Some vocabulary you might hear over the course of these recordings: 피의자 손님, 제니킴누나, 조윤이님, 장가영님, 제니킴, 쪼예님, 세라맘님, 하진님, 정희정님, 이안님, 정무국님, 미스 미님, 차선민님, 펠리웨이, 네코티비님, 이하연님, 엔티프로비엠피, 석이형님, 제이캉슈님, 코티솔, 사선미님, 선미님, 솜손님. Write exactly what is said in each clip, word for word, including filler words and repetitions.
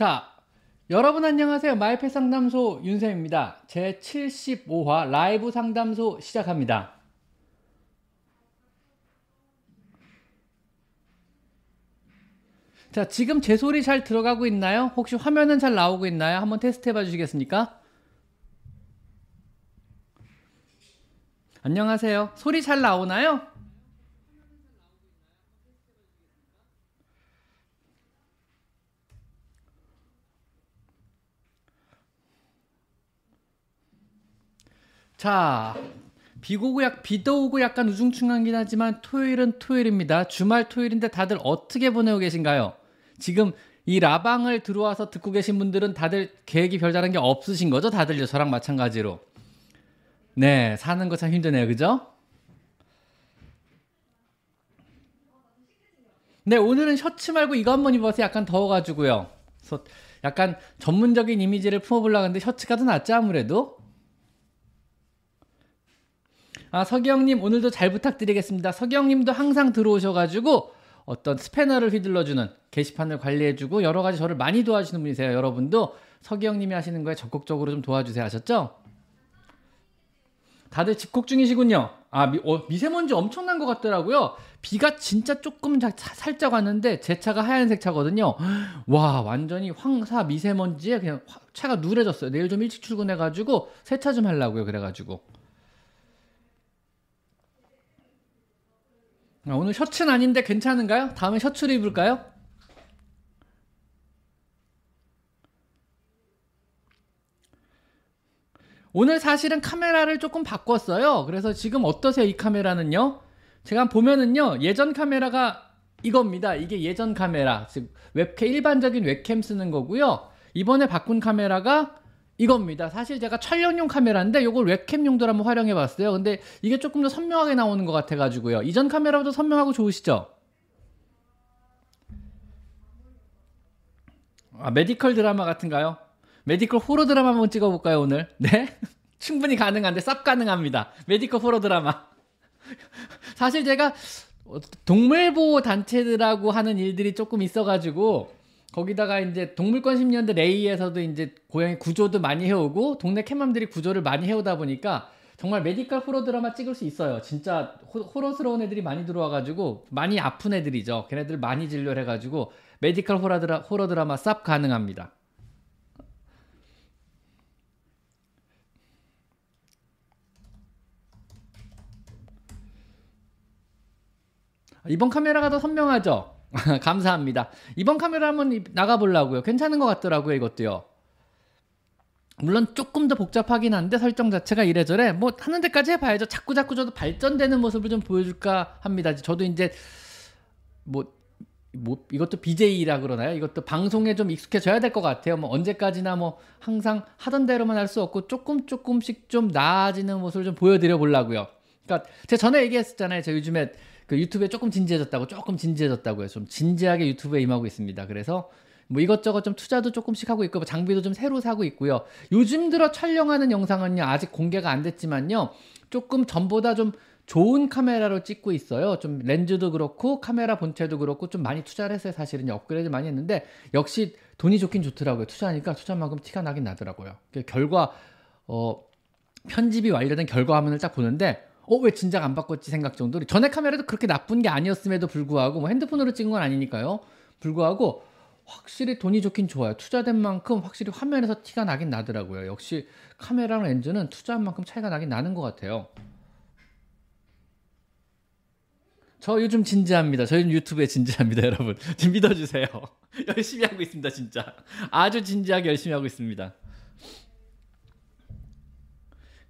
자, 여러분 안녕하세요. 마이펫 상담소 윤쌤입니다. 제칠십오 화 라이브 상담소 시작합니다. 자, 지금 제 소리 잘 들어가고 있나요? 혹시 화면은 잘 나오고 있나요? 한번 테스트 해봐 주시겠습니까? 안녕하세요. 소리 잘 나오나요? 자, 비가 오고, 약, 비도 오고 약간 우중충하긴 하지만 토요일은 토요일입니다. 주말 토요일인데 다들 어떻게 보내고 계신가요? 지금 이 라방을 들어와서 듣고 계신 분들은 다들 계획이 별다른 게 없으신 거죠? 다들 저랑 마찬가지로. 네, 사는 거 참 힘드네요. 그죠? 네, 오늘은 셔츠 말고 이거 한번 입어서 약간 더워가지고요. 그래서 약간 전문적인 이미지를 품어보려고 하는데 셔츠가 더 낫지 아무래도. 아, 석이형님 오늘도 잘 부탁드리겠습니다. 석이형님도 항상 들어오셔가지고 어떤 스패너를 휘둘러주는 게시판을 관리해주고 여러가지 저를 많이 도와주시는 분이세요. 여러분도 석이형님이 하시는 거에 적극적으로 좀 도와주세요. 아셨죠? 다들 집콕 중이시군요. 아, 미, 어, 미세먼지 엄청난 것 같더라고요. 비가 진짜 조금 자, 살짝 왔는데 제 차가 하얀색 차거든요. 와, 완전히 황사 미세먼지에 그냥 화, 차가 누래졌어요. 내일 좀 일찍 출근해가지고 세차 좀 하려고요. 그래가지고 오늘 셔츠는 아닌데 괜찮은가요? 다음에 셔츠를 입을까요? 오늘 사실은 카메라를 조금 바꿨어요. 그래서 지금 어떠세요? 이 카메라는요? 제가 보면은요, 예전 카메라가 이겁니다. 이게 예전 카메라, 즉 웹캠, 일반적인 웹캠 쓰는 거고요. 이번에 바꾼 카메라가 이겁니다. 사실 제가 촬영용 카메라인데 이걸 웹캠 용도로 한번 활용해 봤어요. 근데 이게 조금 더 선명하게 나오는 것 같아 가지고요. 이전 카메라보다 선명하고 좋으시죠? 아, 메디컬 드라마 같은가요? 메디컬 호러 드라마 한번 찍어볼까요 오늘? 네? 충분히 가능한데 쌉 가능합니다. 메디컬 호러 드라마. 사실 제가 동물보호 단체들하고 하는 일들이 조금 있어 가지고 거기다가 이제 동물권 심리원대 레이에서도 이제 고양이 구조도 많이 해오고 동네 캣맘들이 구조를 많이 해오다 보니까 정말 메디컬 호러 드라마 찍을 수 있어요. 진짜 호, 호러스러운 애들이 많이 들어와가지고 많이 아픈 애들이죠. 걔네들 많이 진료를 해가지고 메디컬 호러, 드라, 호러 드라마 쌉 가능합니다. 이번 카메라가 더 선명하죠? 감사합니다. 이번 카메라 한번 나가보려고요. 괜찮은 것 같더라고요. 이것도요. 물론 조금 더 복잡하긴 한데 설정 자체가 이래저래 뭐 하는 데까지 해봐야죠. 자꾸 자꾸 저도 발전되는 모습을 좀 보여줄까 합니다. 저도 이제 뭐, 뭐 이것도 비제이라 그러나요? 이것도 방송에 좀 익숙해져야 될 것 같아요. 뭐 언제까지나 뭐 항상 하던 대로만 할 수 없고 조금 조금씩 좀 나아지는 모습을 좀 보여드려 보려고요. 그러니까 제가 전에 얘기했었잖아요. 제가 요즘에 그 유튜브에 조금 진지해졌다고 조금 진지해졌다고요. 좀 진지하게 유튜브에 임하고 있습니다. 그래서 뭐 이것저것 좀 투자도 조금씩 하고 있고 장비도 좀 새로 사고 있고요. 요즘 들어 촬영하는 영상은요, 아직 공개가 안 됐지만요, 조금 전보다 좀 좋은 카메라로 찍고 있어요. 좀 렌즈도 그렇고 카메라 본체도 그렇고 좀 많이 투자를 했어요. 사실은 업그레이드 많이 했는데 역시 돈이 좋긴 좋더라고요. 투자하니까 투자만큼 티가 나긴 나더라고요. 결과 어, 편집이 완료된 결과 화면을 딱 보는데 어, 왜 진작 안 바꿨지 생각 정도로. 전에 카메라도 그렇게 나쁜 게 아니었음에도 불구하고, 뭐 핸드폰으로 찍은 건 아니니까요. 불구하고 확실히 돈이 좋긴 좋아요. 투자된 만큼 확실히 화면에서 티가 나긴 나더라고요. 역시 카메라랑 렌즈는 투자한 만큼 차이가 나긴 나는 것 같아요. 저 요즘 진지합니다. 저 요즘 유튜브에 진지합니다. 여러분 지금 믿어주세요. 열심히 하고 있습니다. 진짜 아주 진지하게 열심히 하고 있습니다.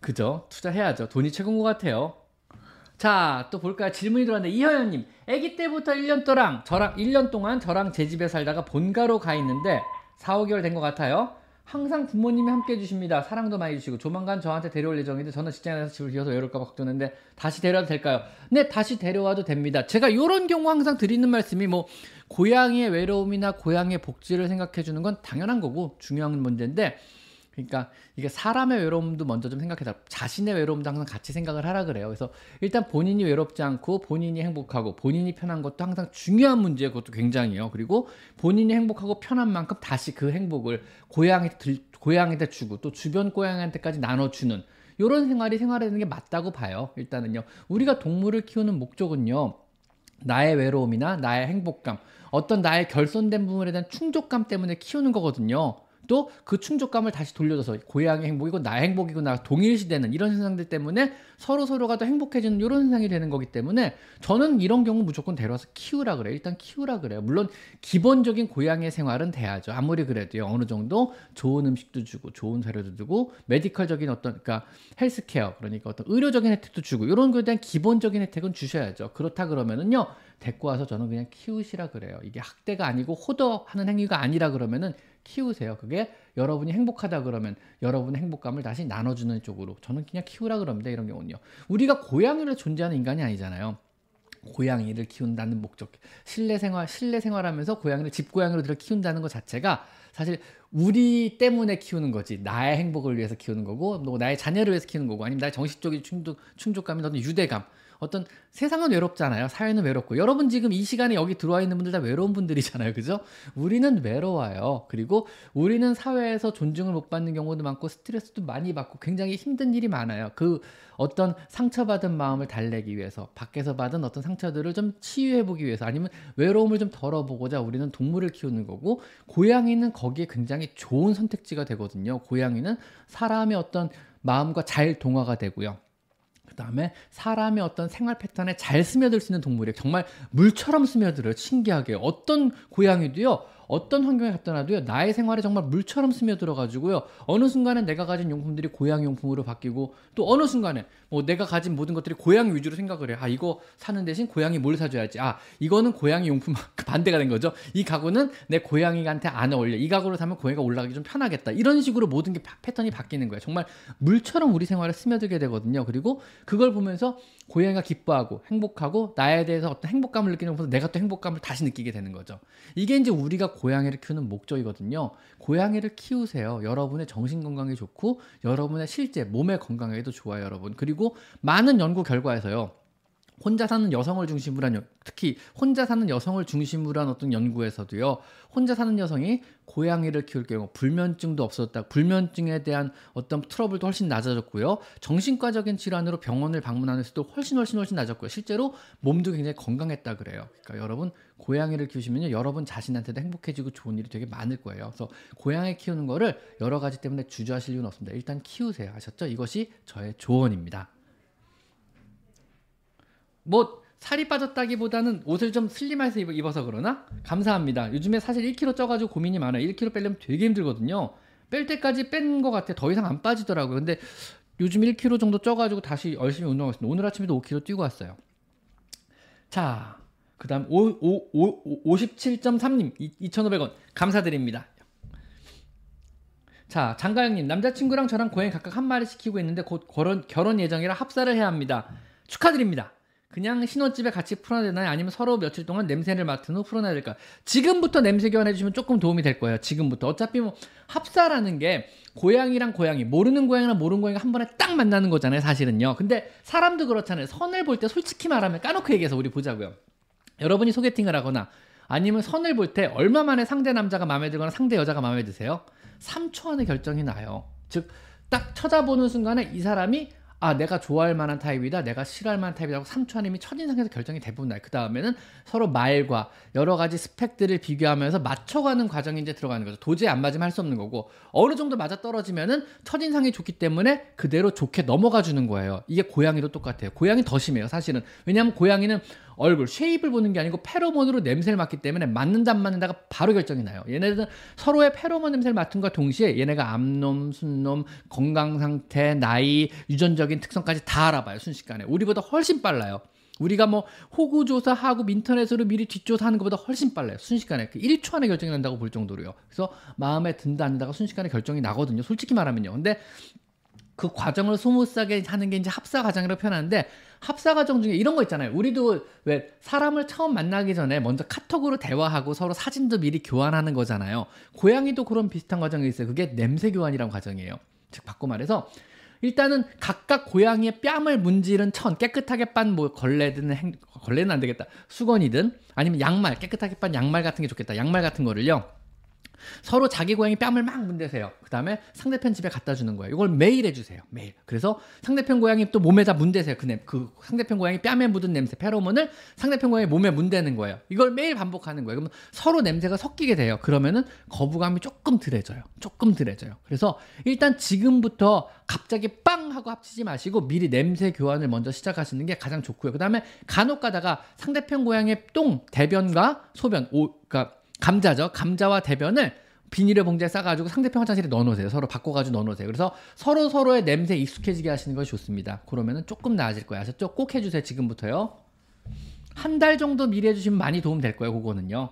그죠? 투자해야죠. 돈이 최고인 것 같아요. 자, 또 볼까요? 질문이 들어왔는데 이하연님, 아기 때부터 일 년 동안 저랑 일 년 동안 저랑 제 집에 살다가 본가로 가 있는데 사오 개월 된 것 같아요. 항상 부모님이 함께 해주십니다. 사랑도 많이 주시고 조만간 저한테 데려올 예정인데 저는 직장에서 집을 비워서 외로울까봐 걱정했는데 다시 데려와도 될까요? 네, 다시 데려와도 됩니다. 제가 이런 경우 항상 드리는 말씀이 뭐 고양이의 외로움이나 고양이의 복지를 생각해주는 건 당연한 거고 중요한 문제인데 그러니까 이게 사람의 외로움도 먼저 좀 생각해라. 자신의 외로움도 항상 같이 생각을 하라 그래요. 그래서 일단 본인이 외롭지 않고 본인이 행복하고 본인이 편한 것도 항상 중요한 문제예요. 그것도 굉장히요. 그리고 본인이 행복하고 편한 만큼 다시 그 행복을 고양이, 고양이한테 주고 또 주변 고양이한테까지 나눠주는 이런 생활이 생활하는 게 맞다고 봐요. 일단은요. 우리가 동물을 키우는 목적은요. 나의 외로움이나 나의 행복감, 어떤 나의 결손된 부분에 대한 충족감 때문에 키우는 거거든요. 또 그 충족감을 다시 돌려줘서 고양이 행복이고 나의 행복이고 나 동일시되는 이런 현상들 때문에 서로서로가 더 행복해지는 이런 현상이 되는 거기 때문에 저는 이런 경우 무조건 데려와서 키우라 그래요. 일단 키우라 그래요. 물론 기본적인 고양이의 생활은 돼야죠. 아무리 그래도요. 어느 정도 좋은 음식도 주고 좋은 사료도 주고 메디컬적인 어떤 그러니까 헬스케어 그러니까 어떤 의료적인 혜택도 주고 이런 거에 대한 기본적인 혜택은 주셔야죠. 그렇다 그러면은요. 데리고 와서 저는 그냥 키우시라 그래요. 이게 학대가 아니고 호도하는 행위가 아니라 그러면은 키우세요. 그게 여러분이 행복하다 그러면 여러분의 행복감을 다시 나눠주는 쪽으로 저는 그냥 키우라 그럽니다. 이런 경우는요. 우리가 고양이를 존재하는 인간이 아니잖아요. 고양이를 키운다는 목적, 실내 생활, 실내 생활하면서 고양이를 집고양이로 들어 키운다는 것 자체가 사실 우리 때문에 키우는 거지 나의 행복을 위해서 키우는 거고 나의 자녀를 위해서 키우는 거고 아니면 나의 정신적인 충족, 충족감이나 어떤 유대감 어떤 세상은 외롭잖아요. 사회는 외롭고 여러분 지금 이 시간에 여기 들어와 있는 분들 다 외로운 분들이잖아요. 그죠? 우리는 외로워요. 그리고 우리는 사회에서 존중을 못 받는 경우도 많고 스트레스도 많이 받고 굉장히 힘든 일이 많아요. 그 어떤 상처받은 마음을 달래기 위해서 밖에서 받은 어떤 상처들을 좀 치유해보기 위해서 아니면 외로움을 좀 덜어보고자 우리는 동물을 키우는 거고 고양이는 거기에 굉장히 좋은 선택지가 되거든요. 고양이는 사람의 어떤 마음과 잘 동화가 되고요. 그 다음에 사람의 어떤 생활 패턴에 잘 스며들 수 있는 동물이에요. 정말 물처럼 스며들어요. 신기하게. 어떤 고양이도요. 어떤 환경에 갖다 놔도요. 나의 생활에 정말 물처럼 스며들어가지고요. 어느 순간에 내가 가진 용품들이 고양이 용품으로 바뀌고 또 어느 순간에 뭐 내가 가진 모든 것들이 고양이 위주로 생각을 해요. 아 이거 사는 대신 고양이 뭘 사줘야지. 아 이거는 고양이 용품 반대가 된 거죠. 이 가구는 내 고양이한테 안 어울려. 이 가구로 사면 고양이가 올라가기 좀 편하겠다. 이런 식으로 모든 게 패턴이 바뀌는 거예요. 정말 물처럼 우리 생활에 스며들게 되거든요. 그리고 그걸 보면서 고양이가 기뻐하고 행복하고 나에 대해서 어떤 행복감을 느끼는 것보다 내가 또 행복감을 다시 느끼게 되는 거죠. 이게 이제 우리가 고양이를 키우는 목적이거든요. 고양이를 키우세요. 여러분의 정신건강에 좋고 여러분의 실제 몸의 건강에도 좋아요. 여러분. 그리고 많은 연구 결과에서요. 혼자 사는 여성을 중심으로 한 특히 혼자 사는 여성을 중심으로 한 어떤 연구에서도요. 혼자 사는 여성이 고양이를 키울 경우 불면증도 없었다. 불면증에 대한 어떤 트러블도 훨씬 낮아졌고요. 정신과적인 질환으로 병원을 방문하는 수도 훨씬 훨씬 훨씬 낮았고요. 실제로 몸도 굉장히 건강했다 그래요. 그러니까 여러분 고양이를 키우시면요. 여러분 자신한테도 행복해지고 좋은 일이 되게 많을 거예요. 그래서 고양이 키우는 거를 여러 가지 때문에 주저하실 이유는 없습니다. 일단 키우세요. 아셨죠? 이것이 저의 조언입니다. 뭐 살이 빠졌다기보다는 옷을 좀 슬림해서 입어서 그러나? 감사합니다. 요즘에 사실 일 킬로그램 쪄가지고 고민이 많아요. 일 킬로그램 빼려면 되게 힘들거든요. 뺄 때까지 뺀 것 같아요. 더 이상 안 빠지더라고요. 근데 요즘 일 킬로그램 정도 쪄가지고 다시 열심히 운동하고 있습니다. 오늘 아침에도 오 킬로그램 뛰고 왔어요. 자, 그 다음 오십칠 점 삼 님 이천오백 원 감사드립니다. 자, 장가영님 남자친구랑 저랑 고양이 각각 한 마리씩 키우고 있는데 곧 결혼, 결혼 예정이라 합사를 해야 합니다. 축하드립니다. 그냥 신혼집에 같이 풀어놔야 되나요? 아니면 서로 며칠 동안 냄새를 맡은 후 풀어놔야 될까요? 지금부터 냄새 교환해주시면 조금 도움이 될 거예요. 지금부터. 어차피 뭐 합사라는 게 고양이랑 고양이, 모르는 고양이랑 모르는 고양이가 한 번에 딱 만나는 거잖아요. 사실은요. 근데 사람도 그렇잖아요. 선을 볼 때 솔직히 말하면 까놓고 얘기해서 우리 보자고요. 여러분이 소개팅을 하거나 아니면 선을 볼 때 얼마 만에 상대 남자가 마음에 들거나 상대 여자가 마음에 드세요? 삼 초 안에 결정이 나요. 즉, 딱 쳐다보는 순간에 이 사람이 아 내가 좋아할 만한 타입이다 내가 싫어할 만한 타입이라고 삼 초 안이면 첫인상에서 결정이 대부분 나요. 그 다음에는 서로 말과 여러 가지 스펙들을 비교하면서 맞춰가는 과정이 이제 들어가는 거죠. 도저히 안 맞으면 할 수 없는 거고 어느 정도 맞아떨어지면은 첫인상이 좋기 때문에 그대로 좋게 넘어가 주는 거예요. 이게 고양이도 똑같아요. 고양이 더 심해요 사실은. 왜냐하면 고양이는 얼굴, 쉐입을 보는 게 아니고 페로몬으로 냄새를 맡기 때문에 맞는다 안 맞는다가 바로 결정이 나요. 얘네들은 서로의 페로몬 냄새를 맡은 것과 동시에 얘네가 암놈, 순놈, 건강상태, 나이, 유전적인 특성까지 다 알아봐요. 순식간에. 우리보다 훨씬 빨라요. 우리가 뭐 호구조사하고 인터넷으로 미리 뒷조사하는 것보다 훨씬 빨라요. 순식간에. 일 초 안에 결정이 난다고 볼 정도로요. 그래서 마음에 든다 안 든다가 순식간에 결정이 나거든요. 솔직히 말하면요. 근데 그 과정을 소모싸게 하는 게 이제 합사 과정이라고 표현하는데, 합사 과정 중에 이런 거 있잖아요. 우리도 왜 사람을 처음 만나기 전에 먼저 카톡으로 대화하고 서로 사진도 미리 교환하는 거잖아요. 고양이도 그런 비슷한 과정이 있어요. 그게 냄새 교환이라는 과정이에요. 즉 바꿔 말해서 일단은 각각 고양이의 뺨을 문지른 천, 깨끗하게 빤 뭐 걸레든 행, 걸레는 안 되겠다. 수건이든 아니면 양말, 깨끗하게 빤 양말 같은 게 좋겠다. 양말 같은 거를요. 서로 자기 고양이 뺨을 막 문대세요. 그 다음에 상대편 집에 갖다 주는 거예요. 이걸 매일 해주세요. 매일. 그래서 상대편 고양이 또 몸에다 문대세요. 그, 냄, 그 상대편 고양이 뺨에 묻은 냄새, 페로몬을 상대편 고양이 몸에 문대는 거예요. 이걸 매일 반복하는 거예요. 그러면 서로 냄새가 섞이게 돼요. 그러면은 거부감이 조금 덜해져요. 조금 덜해져요. 그래서 일단 지금부터 갑자기 빵 하고 합치지 마시고 미리 냄새 교환을 먼저 시작하시는 게 가장 좋고요. 그 다음에 간혹 가다가 상대편 고양이의 똥, 대변과 소변, 오, 그러니까 감자죠. 감자와 대변을 비닐에 봉지에 싸가지고 상대편 화장실에 넣어놓으세요. 서로 바꿔가지고 넣어놓으세요. 그래서 서로 서로의 냄새에 익숙해지게 하시는 것이 좋습니다. 그러면은 조금 나아질 거예요. 아셨죠? 꼭 해주세요. 지금부터요. 한 달 정도 미리 해주시면 많이 도움 될 거예요. 그거는요.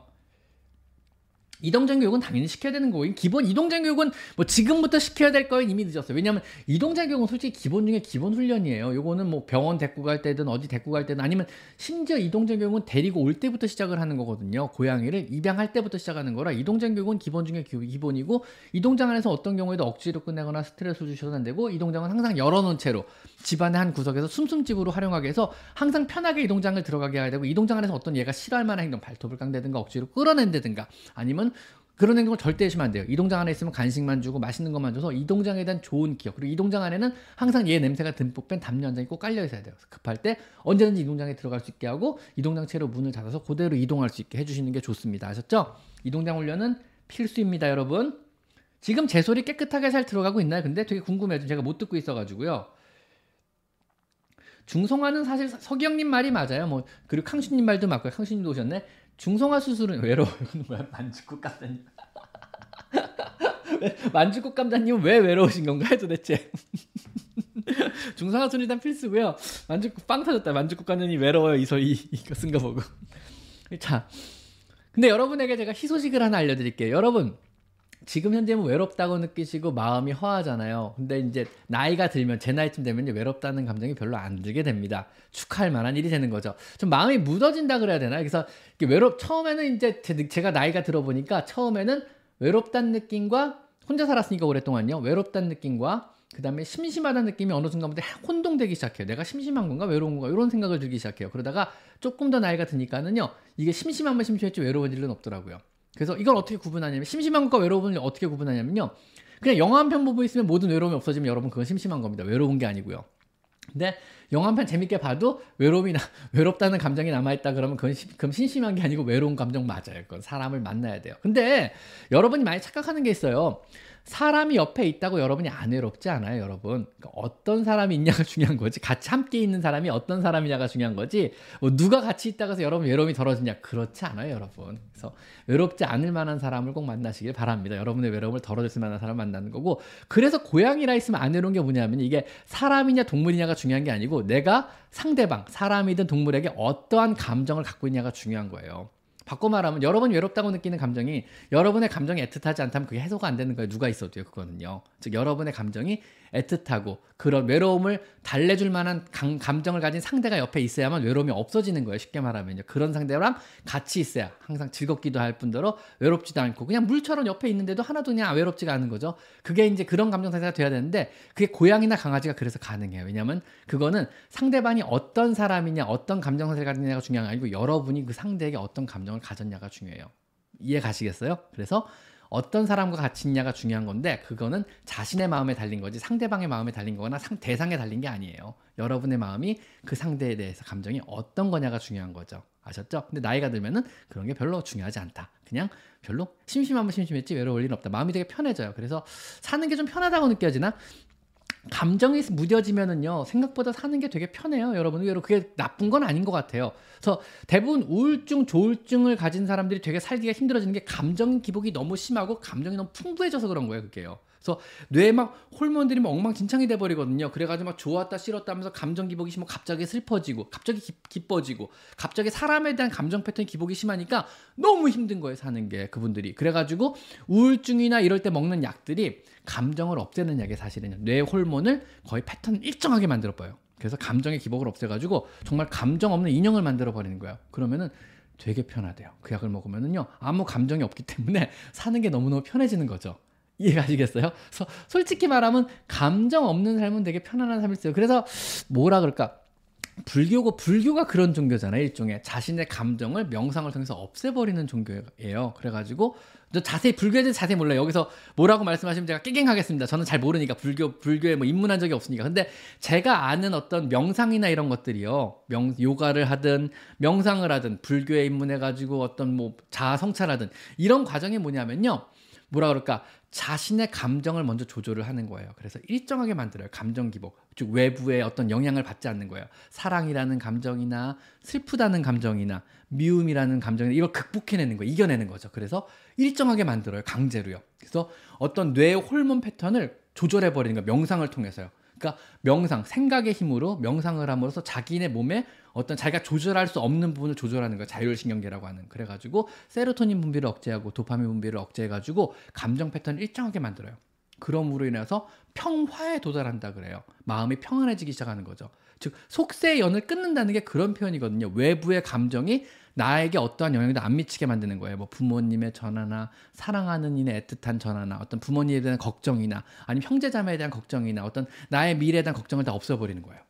이동장 교육은 당연히 시켜야 되는 거고, 기본 이동장 교육은 뭐 지금부터 시켜야 될 거예요. 이미 늦었어요. 왜냐면 이동장 교육은 솔직히 기본 중에 기본 훈련이에요. 요거는 뭐 병원 데리고 갈 때든 어디 데리고 갈 때든 아니면 심지어 이동장 교육은 데리고 올 때부터 시작을 하는 거거든요. 고양이를 입양할 때부터 시작하는 거라 이동장 교육은 기본 중에 기본이고, 이동장 안에서 어떤 경우에도 억지로 끝내거나 스트레스를 주셔도 안 되고, 이동장은 항상 열어놓은 채로 집안의 한 구석에서 숨숨집으로 활용하게 해서 항상 편하게 이동장을 들어가게 해야 되고, 이동장 안에서 어떤 얘가 싫어할 만한 행동, 발톱을 깡대든가 억지로 끌어낸다든가 아니면 그런 행동을 절대 하시면 안 돼요. 이동장 안에 있으면 간식만 주고 맛있는 것만 줘서 이동장에 대한 좋은 기억, 그리고 이동장 안에는 항상 얘 냄새가 듬뿍 뺀 담요 한 장이 꼭 깔려 있어야 돼요. 급할 때 언제든지 이동장에 들어갈 수 있게 하고, 이동장 채로 문을 닫아서 그대로 이동할 수 있게 해주시는 게 좋습니다. 아셨죠? 이동장 훈련은 필수입니다, 여러분. 지금 제 소리 깨끗하게 잘 들어가고 있나요? 근데 되게 궁금해요. 제가 못 듣고 있어가지고요. 중성화는 사실 석이형님 말이 맞아요. 뭐 그리고 캉슈님 말도 맞고요. 캉슈님도 오셨네. 중성화 수술은 외로워요. 만주국 감자님. 만주국 감자님은 왜 외로우신 건가요 도대체? 중성화 수술은 일단 필수고요. 만주국 빵 터졌다. 만주국 감자님 외로워요. 이서 이 이거 쓴 거 보고. 자, 근데 여러분에게 제가 희소식을 하나 알려드릴게요. 여러분. 지금 현재는 외롭다고 느끼시고 마음이 허하잖아요. 근데 이제 나이가 들면, 제 나이쯤 되면 외롭다는 감정이 별로 안 들게 됩니다. 축하할 만한 일이 되는 거죠. 좀 마음이 무뎌진다 그래야 되나요? 그래서 외롭, 처음에는 이제 제가 나이가 들어보니까 처음에는 외롭다는 느낌과, 혼자 살았으니까 오랫동안요. 외롭다는 느낌과 그 다음에 심심하다는 느낌이 어느 순간부터 혼동되기 시작해요. 내가 심심한 건가 외로운 건가 이런 생각을 들기 시작해요. 그러다가 조금 더 나이가 드니까는요. 이게 심심하면 심심했지 외로운 일은 없더라고요. 그래서 이걸 어떻게 구분하냐면, 심심한 것과 외로움을 어떻게 구분하냐면요. 그냥 영화 한 편 보고 있으면 모든 외로움이 없어지면 여러분 그건 심심한 겁니다. 외로운 게 아니고요. 근데 영화 한 편 재밌게 봐도 외로움이 나, 외롭다는 감정이 남아있다 그러면 그건, 그건 심심한 게 아니고 외로운 감정 맞아요. 그건 사람을 만나야 돼요. 근데 여러분이 많이 착각하는 게 있어요. 사람이 옆에 있다고 여러분이 안 외롭지 않아요, 여러분. 그러니까 어떤 사람이 있냐가 중요한 거지, 같이 함께 있는 사람이 어떤 사람이냐가 중요한 거지, 뭐 누가 같이 있다고 해서 여러분 외로움이 덜어지냐, 그렇지 않아요, 여러분. 그래서 외롭지 않을 만한 사람을 꼭 만나시길 바랍니다. 여러분의 외로움을 덜어줄 만한 사람을 만나는 거고, 그래서 고양이라 있으면 안 외로운 게 뭐냐면, 이게 사람이냐 동물이냐가 중요한 게 아니고 내가 상대방, 사람이든 동물에게 어떠한 감정을 갖고 있냐가 중요한 거예요. 바꿔 말하면 여러분이 외롭다고 느끼는 감정이 여러분의 감정이 애틋하지 않다면 그게 해소가 안 되는 거예요. 누가 있어도요, 그거는요. 즉 여러분의 감정이 애틋하고 그런 외로움을 달래줄 만한 감, 감정을 가진 상대가 옆에 있어야만 외로움이 없어지는 거예요. 쉽게 말하면요. 그런 상대랑 같이 있어야 항상 즐겁기도 할 뿐더러 외롭지도 않고 그냥 물처럼 옆에 있는데도 하나도 그냥 외롭지가 않은 거죠. 그게 이제 그런 감정 상태가 돼야 되는데, 그게 고양이나 강아지가 그래서 가능해요. 왜냐면 그거는 상대방이 어떤 사람이냐, 어떤 감정 상태를 가지냐가 중요한 게 아니고 여러분이 그 상대에게 어떤 감정을 가졌냐가 중요해요. 이해 가시겠어요? 그래서 어떤 사람과 같이 있냐가 중요한 건데, 그거는 자신의 마음에 달린 거지 상대방의 마음에 달린 거나 상, 대상에 달린 게 아니에요. 여러분의 마음이 그 상대에 대해서 감정이 어떤 거냐가 중요한 거죠. 아셨죠? 근데 나이가 들면은 그런 게 별로 중요하지 않다. 그냥 별로 심심하면 심심했지 외로울 일은 없다. 마음이 되게 편해져요. 그래서 사는 게 좀 편하다고 느껴지나? 감정이 무뎌지면은요 생각보다 사는 게 되게 편해요, 여러분. 의외로 그게 나쁜 건 아닌 것 같아요. 그래서 대부분 우울증, 조울증을 가진 사람들이 되게 살기가 힘들어지는 게 감정 기복이 너무 심하고 감정이 너무 풍부해져서 그런 거예요, 그게요. 그래서 뇌에 막 호르몬들이 막 엉망진창이 돼버리거든요. 그래가지고 막 좋았다 싫었다 하면서 감정 기복이 심하면 갑자기 슬퍼지고 갑자기 기, 기뻐지고 갑자기 사람에 대한 감정 패턴 기복이 심하니까 너무 힘든 거예요, 사는 게 그분들이. 그래가지고 우울증이나 이럴 때 먹는 약들이 감정을 없애는 약이 사실은 뇌 호르몬을 거의 패턴 일정하게 만들어버려요. 그래서 감정의 기복을 없애가지고 정말 감정 없는 인형을 만들어버리는 거예요. 그러면은 되게 편하대요. 그 약을 먹으면은요 아무 감정이 없기 때문에 사는 게 너무너무 편해지는 거죠. 이해가시겠어요? 그래서 솔직히 말하면 감정 없는 삶은 되게 편안한 삶이었어요. 그래서 뭐라 그럴까, 불교고 불교가 그런 종교잖아요. 일종의 자신의 감정을 명상을 통해서 없애버리는 종교예요. 그래가지고 저 자세히 불교에 대해서 자세히 몰라요. 여기서 뭐라고 말씀하시면 제가 깨갱하겠습니다. 저는 잘 모르니까 불교, 불교에 뭐 입문한 적이 없으니까. 근데 제가 아는 어떤 명상이나 이런 것들이요, 명, 요가를 하든 명상을 하든 불교에 입문해가지고 어떤 뭐 자아 성찰하든 이런 과정이 뭐냐면요, 뭐라 그럴까, 자신의 감정을 먼저 조절을 하는 거예요. 그래서 일정하게 만들어요. 감정 기복, 즉 외부의 어떤 영향을 받지 않는 거예요. 사랑이라는 감정이나 슬프다는 감정이나 미움이라는 감정이나 이걸 극복해내는 거예요. 이겨내는 거죠. 그래서 일정하게 만들어요, 강제로요. 그래서 어떤 뇌의 호르몬 패턴을 조절해버리는 거예요, 명상을 통해서요. 그러니까 명상, 생각의 힘으로 명상을 함으로써 자기네 몸에 어떤 자기가 조절할 수 없는 부분을 조절하는 거예요. 자율신경계라고 하는. 그래가지고 세로토닌 분비를 억제하고 도파민 분비를 억제해가지고 감정 패턴을 일정하게 만들어요. 그럼으로 인해서 평화에 도달한다 그래요. 마음이 평안해지기 시작하는 거죠. 즉 속세의 연을 끊는다는 게 그런 표현이거든요. 외부의 감정이 나에게 어떠한 영향도 안 미치게 만드는 거예요. 뭐 부모님의 전화나 사랑하는 이의 애틋한 전화나 어떤 부모님에 대한 걱정이나 아니면 형제자매에 대한 걱정이나 어떤 나의 미래에 대한 걱정을 다 없애버리는 거예요.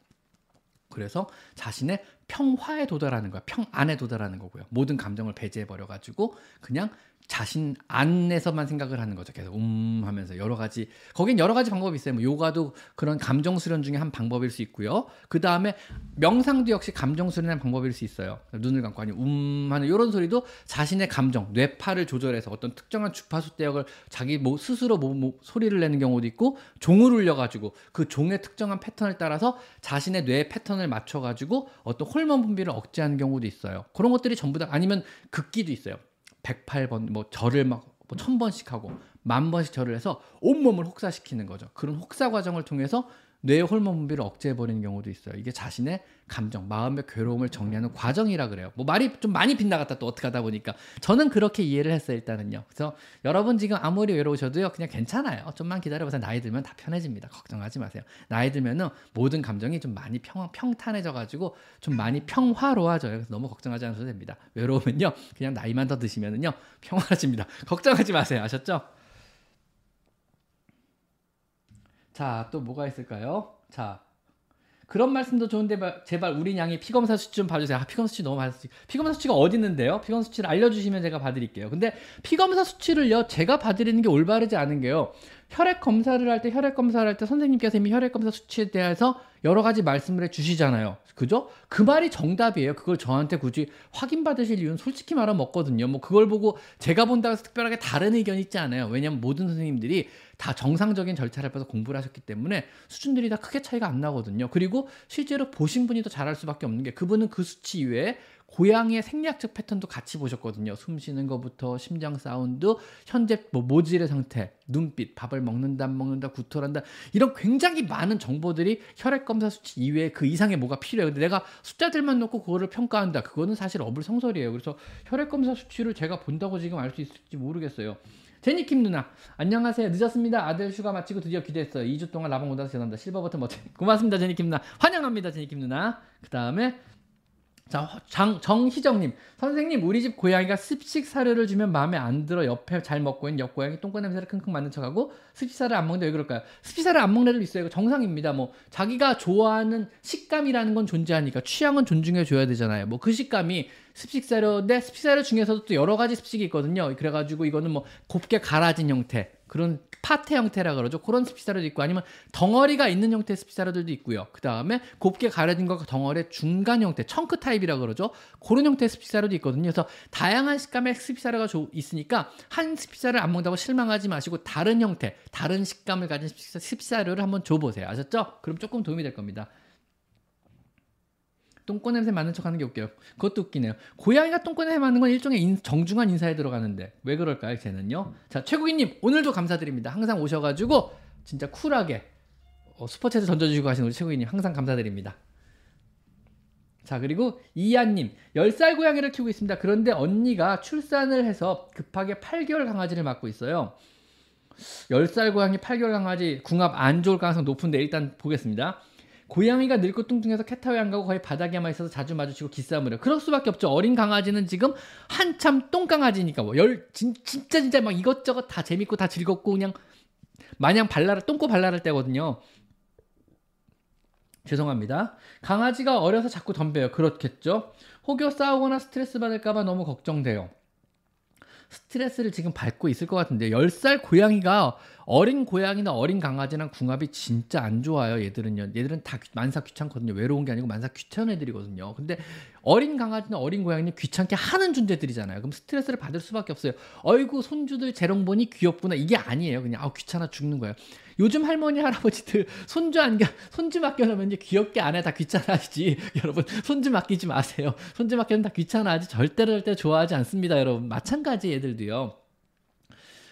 그래서 자신의 평화에 도달하는 거야. 평안에 도달하는 거고요. 모든 감정을 배제해버려가지고 그냥 자신 안에서만 생각을 하는 거죠. 계속 음 하면서 여러 가지, 거긴 여러 가지 방법이 있어요. 뭐 요가도 그런 감정 수련 중에 한 방법일 수 있고요. 그 다음에 명상도 역시 감정 수련의 방법일 수 있어요. 눈을 감고 아니 음 하는 이런 소리도 자신의 감정, 뇌파를 조절해서 어떤 특정한 주파수 대역을 자기 뭐 스스로 뭐, 뭐 소리를 내는 경우도 있고, 종을 울려가지고 그 종의 특정한 패턴을 따라서 자신의 뇌의 패턴을 맞춰가지고 어떤 호르몬 분비를 억제하는 경우도 있어요. 그런 것들이 전부 다, 아니면 극기도 있어요. 백팔 번 뭐 절을 막 뭐 천 번씩 하고 만 번씩 절을 해서 온몸을 혹사시키는 거죠. 그런 혹사 과정을 통해서 뇌의 호르몬 분비를 억제해버리는 경우도 있어요. 이게 자신의 감정, 마음의 괴로움을 정리하는 과정이라 그래요. 뭐 말이 좀 많이 빗나갔다 또 어떻게 하다 보니까 저는 그렇게 이해를 했어요, 일단은요. 그래서 여러분 지금 아무리 외로우셔도요 그냥 괜찮아요. 좀만 기다려보세요. 나이 들면 다 편해집니다. 걱정하지 마세요. 나이 들면은 모든 감정이 좀 많이 평, 평탄해져가지고 좀 많이 평화로워져요. 그래서 너무 걱정하지 않으셔도 됩니다. 외로우면요 그냥 나이만 더 드시면은요 평화로워집니다. 걱정하지 마세요. 아셨죠? 자, 또 뭐가 있을까요? 자, 그런 말씀도 좋은데 제발 우리 양이 피검사 수치 좀 봐주세요. 아, 피검사 수치 너무 많았어요. 피검사 수치가 어디 있는데요? 피검사 수치를 알려주시면 제가 봐드릴게요. 근데 피검사 수치를요 제가 봐드리는 게 올바르지 않은 게요, 혈액 검사를 할 때 혈액 검사를 할 때 선생님께서 이미 혈액 검사 수치에 대해서 여러 가지 말씀을 해주시잖아요. 그죠? 그 말이 정답이에요. 그걸 저한테 굳이 확인받으실 이유는 솔직히 말하면 없거든요. 뭐 그걸 보고 제가 본다고 해서 특별하게 다른 의견이 있지 않아요. 왜냐면 모든 선생님들이 다 정상적인 절차를 밟아서 공부를 하셨기 때문에 수준들이 다 크게 차이가 안 나거든요. 그리고 실제로 보신 분이 더 잘할 수밖에 없는 게 그분은 그 수치 이외에 고양이의 생리학적 패턴도 같이 보셨거든요. 숨 쉬는 것부터 심장 사운드, 현재 뭐 모질의 상태, 눈빛, 밥을 먹는다 안 먹는다, 구토한다, 이런 굉장히 많은 정보들이 혈액검사 수치 이외에 그 이상의 뭐가 필요해요. 근데 내가 숫자들만 놓고 그거를 평가한다, 그거는 사실 어불성설이에요. 그래서 혈액검사 수치를 제가 본다고 지금 알 수 있을지 모르겠어요. 제니킴 누나 안녕하세요. 늦었습니다. 아들 휴가 마치고 드디어 기대했어요. 이 주 동안 라방 못와서 죄송합니다. 실버 버튼 멋진. 고맙습니다 제니킴 누나. 환영합니다 제니킴 누나. 그 다음에 자, 장, 정희정님, 선생님 우리 집 고양이가 습식 사료를 주면 마음에 안 들어 옆에 잘 먹고 있는 옆고양이 똥꼬 냄새를 킁킁 맡는 척하고 습식 사료를 안 먹는데 왜 그럴까요? 습식 사료를 안 먹는 애들 있어요. 이거 정상입니다. 뭐 자기가 좋아하는 식감이라는 건 존재하니까 취향은 존중해 줘야 되잖아요. 뭐 그 식감이 습식 사료인데 습식 사료 중에서도 또 여러 가지 습식이 있거든요. 그래가지고 이거는 뭐 곱게 갈아진 형태, 그런 파테 형태라 그러죠. 그런 습식사료도 있고, 아니면 덩어리가 있는 형태의 습식사료들도 있고요. 그 다음에 곱게 가려진 것과 덩어리의 중간 형태, 청크 타입이라 그러죠. 그런 형태의 습식사료도 있거든요. 그래서 다양한 식감의 습식사료가 있으니까 한 습식사료를 안 먹는다고 실망하지 마시고 다른 형태, 다른 식감을 가진 습식사료를 한번 줘보세요. 아셨죠? 그럼 조금 도움이 될 겁니다. 똥꼬냄새 맡는 척 하는 게 웃겨요. 그것도 웃기네요. 고양이가 똥꼬냄새 맡는 건 일종의 인, 정중한 인사에 들어가는데 왜 그럴까요? 쟤는요. 자, 최구기님 오늘도 감사드립니다. 항상 오셔가지고 진짜 쿨하게 어, 슈퍼챗을 던져주시고 하신 우리 최구기님 항상 감사드립니다. 자, 그리고 이안님 열 살 고양이를 키우고 있습니다. 그런데 언니가 출산을 해서 급하게 팔 개월 강아지를 맡고 있어요. 열 살 고양이 팔 개월 강아지 궁합 안 좋을 가능성 높은데 일단 보겠습니다. 고양이가 늙고 뚱뚱해서 캣타워에 안 가고 거의 바닥에만 있어서 자주 마주치고 기싸움을 해요. 그럴 수밖에 없죠. 어린 강아지는 지금 한참 똥강아지니까 뭐 열, 진, 진짜 진짜 막 이것저것 다 재밌고 다 즐겁고 그냥 마냥 발랄, 똥꼬 발랄할 때거든요. 죄송합니다. 강아지가 어려서 자꾸 덤벼요. 그렇겠죠. 혹여 싸우거나 스트레스 받을까봐 너무 걱정돼요. 스트레스를 지금 받고 있을 것 같은데 열 살 고양이가 어린 고양이나 어린 강아지랑 궁합이 진짜 안 좋아요. 얘들은요. 얘들은 다 만사 귀찮거든요. 외로운 게 아니고 만사 귀찮은 애들이거든요. 근데 어린 강아지나 어린 고양이는 귀찮게 하는 존재들이잖아요. 그럼 스트레스를 받을 수밖에 없어요. 어이구 손주들 재롱 보니 귀엽구나. 이게 아니에요. 그냥 아 귀찮아 죽는 거예요. 요즘 할머니 할아버지들 손주 안겨 손주 맡겨놓으면 귀엽게 안 해. 다 귀찮아하지. 여러분 손주 맡기지 마세요. 손주 맡기면 다 귀찮아하지. 절대로 절대 좋아하지 않습니다. 여러분 마찬가지 얘들도요.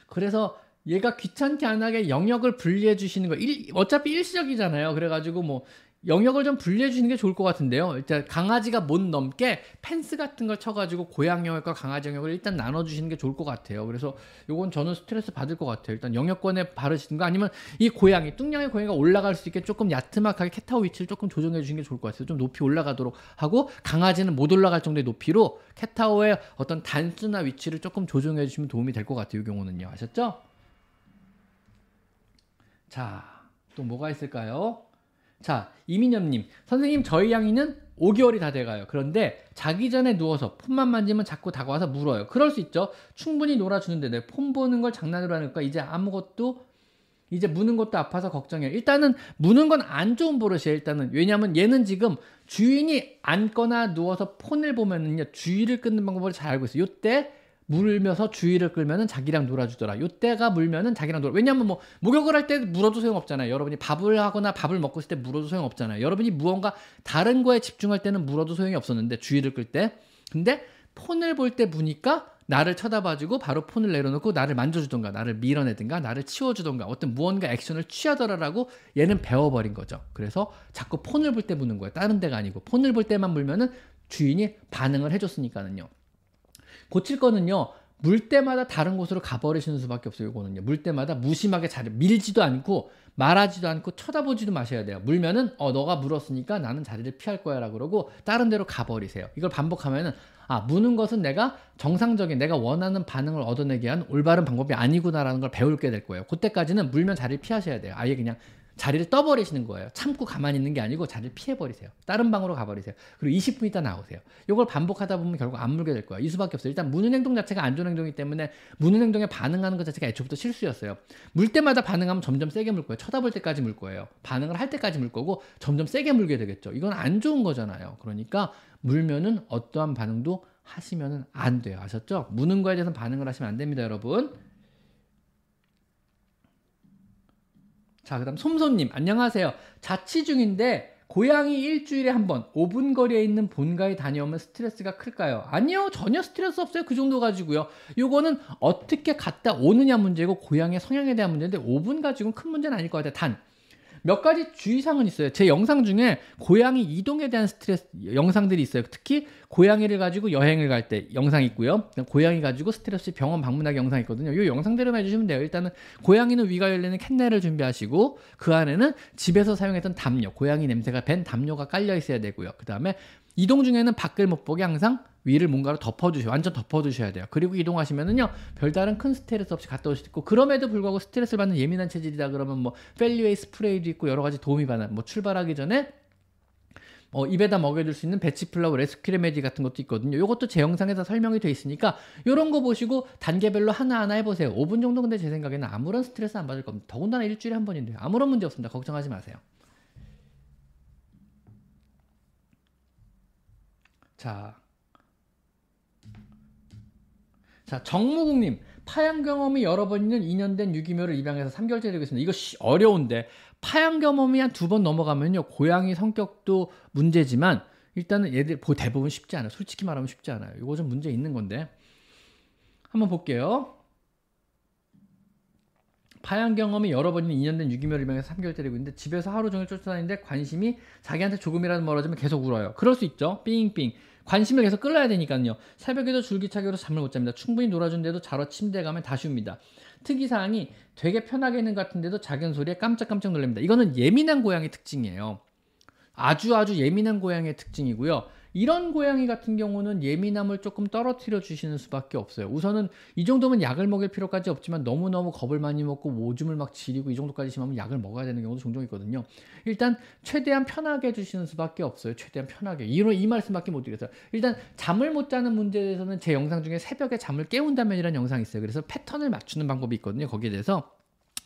그래서 얘가 귀찮게 안 하게 영역을 분리해 주시는 거 일, 어차피 일시적이잖아요. 그래가지고 뭐 영역을 좀 분리해 주시는 게 좋을 것 같은데요. 일단 강아지가 못 넘게 펜스 같은 걸 쳐가지고 고양이 영역과 강아지 영역을 일단 나눠주시는 게 좋을 것 같아요. 그래서 요건 저는 스트레스 받을 것 같아요. 일단 영역권에 바르시는 거 아니면 이 고양이, 뚱냥이 고양이가 올라갈 수 있게 조금 야트막하게 캣타워 위치를 조금 조정해 주시는 게 좋을 것 같아요. 좀 높이 올라가도록 하고 강아지는 못 올라갈 정도의 높이로 캣타워의 어떤 단수나 위치를 조금 조정해 주시면 도움이 될 것 같아요. 이 경우는요. 아셨죠? 자, 또 뭐가 있을까요? 자, 이민혁님 선생님 저희 양이는 오 개월이 다 돼가요. 그런데 자기 전에 누워서 폼만 만지면 자꾸 다가와서 물어요. 그럴 수 있죠. 충분히 놀아주는데 내 폼 보는 걸 장난으로 하니까 이제 아무것도 이제 무는 것도 아파서 걱정해요. 일단은 무는 건 안 좋은 버릇이에요. 일단은 왜냐하면 얘는 지금 주인이 앉거나 누워서 폰을 보면은요 주의를 끄는 방법을 잘 알고 있어요. 이때 물면서 주의를 끌면은 자기랑 놀아주더라. 요때가 물면은 자기랑 놀아. 왜냐면 뭐 목욕을 할 때 물어도 소용없잖아요. 여러분이 밥을 하거나 밥을 먹고 있을 때 물어도 소용없잖아요. 여러분이 무언가 다른 거에 집중할 때는 물어도 소용이 없었는데 주의를 끌 때. 근데 폰을 볼 때 보니까 나를 쳐다봐주고 바로 폰을 내려놓고 나를 만져주던가 나를 밀어내든가 나를 치워주던가 어떤 무언가 액션을 취하더라라고 얘는 배워버린 거죠. 그래서 자꾸 폰을 볼 때 무는 거예요. 다른 데가 아니고 폰을 볼 때만 물면은 주인이 반응을 해줬으니까는요. 고칠 거는요. 물 때마다 다른 곳으로 가버리시는 수밖에 없어요. 이거는요. 물 때마다 무심하게 자리 밀지도 않고 말하지도 않고 쳐다보지도 마셔야 돼요. 물면은 어 너가 물었으니까 나는 자리를 피할 거야 라고 그러고 다른 데로 가버리세요. 이걸 반복하면은 아 무는 것은 내가 정상적인 내가 원하는 반응을 얻어내기 위한 올바른 방법이 아니구나라는 걸 배우게 될 거예요. 그때까지는 물면 자리를 피하셔야 돼요. 아예 그냥 자리를 떠버리시는 거예요. 참고 가만히 있는 게 아니고 자리를 피해버리세요. 다른 방으로 가버리세요. 그리고 이십 분 있다 나오세요. 이걸 반복하다 보면 결국 안 물게 될 거예요. 이 수밖에 없어요. 일단 무는 행동 자체가 안 좋은 행동이기 때문에 무는 행동에 반응하는 것 자체가 애초부터 실수였어요. 물 때마다 반응하면 점점 세게 물 거예요. 쳐다볼 때까지 물 거예요. 반응을 할 때까지 물 거고 점점 세게 물게 되겠죠. 이건 안 좋은 거잖아요. 그러니까 물면은 어떠한 반응도 하시면은 안 돼요. 아셨죠? 무는 거에 대해서는 반응을 하시면 안 됩니다. 여러분. 자, 그 다음 솜손님 안녕하세요. 자취 중인데 고양이 일주일에 한 번 오 분 거리에 있는 본가에 다녀오면 스트레스가 클까요? 아니요. 전혀 스트레스 없어요. 그 정도 가지고요. 요거는 어떻게 갔다 오느냐 문제고 고양이의 성향에 대한 문제인데 오 분 가지고는 큰 문제는 아닐 것 같아요. 단 몇 가지 주의사항은 있어요. 제 영상 중에 고양이 이동에 대한 스트레스 영상들이 있어요. 특히 고양이를 가지고 여행을 갈 때 영상이 있고요. 고양이 가지고 스트레스 병원 방문하기 영상이 있거든요. 이 영상대로만 해주시면 돼요. 일단은 고양이는 위가 열리는 캔넬을 준비하시고 그 안에는 집에서 사용했던 담요, 고양이 냄새가 밴 담요가 깔려 있어야 되고요. 그 다음에 이동 중에는 밖을 못 보게 항상 위를 뭔가로 덮어주셔 완전 덮어주셔야 돼요. 그리고 이동하시면은요 별다른 큰 스트레스 없이 갔다 오실 수 있고 그럼에도 불구하고 스트레스를 받는 예민한 체질이다 그러면 뭐 펠리웨이 스프레이도 있고 여러 가지 도움이 받는 뭐 출발하기 전에 어, 입에다 먹여줄 수 있는 배치플라워 레스큐레메디 같은 것도 있거든요. 이것도 제 영상에서 설명이 돼 있으니까 이런 거 보시고 단계별로 하나하나 해보세요. 오 분 정도 근데 제 생각에는 아무런 스트레스 안 받을 겁니다. 더군다나 일주일에 한 번인데요. 아무런 문제 없습니다. 걱정하지 마세요. 자. 자, 정무국님 파양 경험이 여러 번 있는 이 년 된 유기묘를 입양해서 삼 개월째 되고 있습니다. 이거 어려운데 파양 경험이 한 두 번 넘어가면요 고양이 성격도 문제지만 일단은 얘들 대부분 쉽지 않아요. 솔직히 말하면 쉽지 않아요. 이거 좀 문제 있는 건데 한번 볼게요. 파양 경험이 여러 번이나 이 년 된 유기묘를 입양해서 삼 개월 때리고 있는데 집에서 하루 종일 쫓아다니는데 관심이 자기한테 조금이라도 멀어지면 계속 울어요. 그럴 수 있죠. 삥삥. 관심을 계속 끌어야 되니까요. 새벽에도 줄기차기로 잠을 못 잡니다. 충분히 놀아준데도 자러 침대에 가면 다시 웁니다. 특이사항이 되게 편하게 있는 것 같은데도 작은 소리에 깜짝깜짝 놀랍니다. 이거는 예민한 고양이 특징이에요. 아주 아주 예민한 고양이의 특징이고요. 이런 고양이 같은 경우는 예민함을 조금 떨어뜨려 주시는 수밖에 없어요. 우선은 이 정도면 약을 먹일 필요까지 없지만 너무너무 겁을 많이 먹고 오줌을 막 지리고 이 정도까지 심하면 약을 먹어야 되는 경우도 종종 있거든요. 일단 최대한 편하게 해주시는 수밖에 없어요. 최대한 편하게. 이런, 이 말씀밖에 못 드리겠어요. 일단 잠을 못 자는 문제에 대해서는 제 영상 중에 새벽에 잠을 깨운다면이라는 영상이 있어요. 그래서 패턴을 맞추는 방법이 있거든요. 거기에 대해서.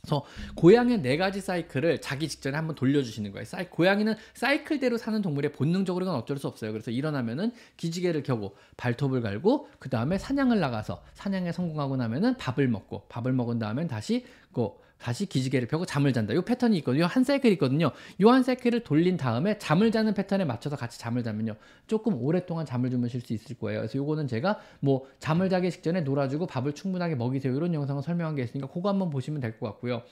그래서 고양이의 네 가지 사이클을 자기 직전에 한번 돌려주시는 거예요. 사이, 고양이는 사이클대로 사는 동물의 본능적으로 이건 어쩔 수 없어요. 그래서 일어나면은 기지개를 켜고 발톱을 갈고 그 다음에 사냥을 나가서 사냥에 성공하고 나면은 밥을 먹고 밥을 먹은 다음엔 다시 그 다시 기지개를 펴고 잠을 잔다. 이 패턴이 있거든요. 한 사이클이 있거든요. 이 한 사이클을 돌린 다음에 잠을 자는 패턴에 맞춰서 같이 잠을 자면요. 조금 오랫동안 잠을 주무실 수 있을 거예요. 그래서 요거는 제가 뭐 잠을 자기 직전에 놀아주고 밥을 충분하게 먹이세요. 이런 영상을 설명한 게 있으니까 그거 한번 보시면 될 것 같고요.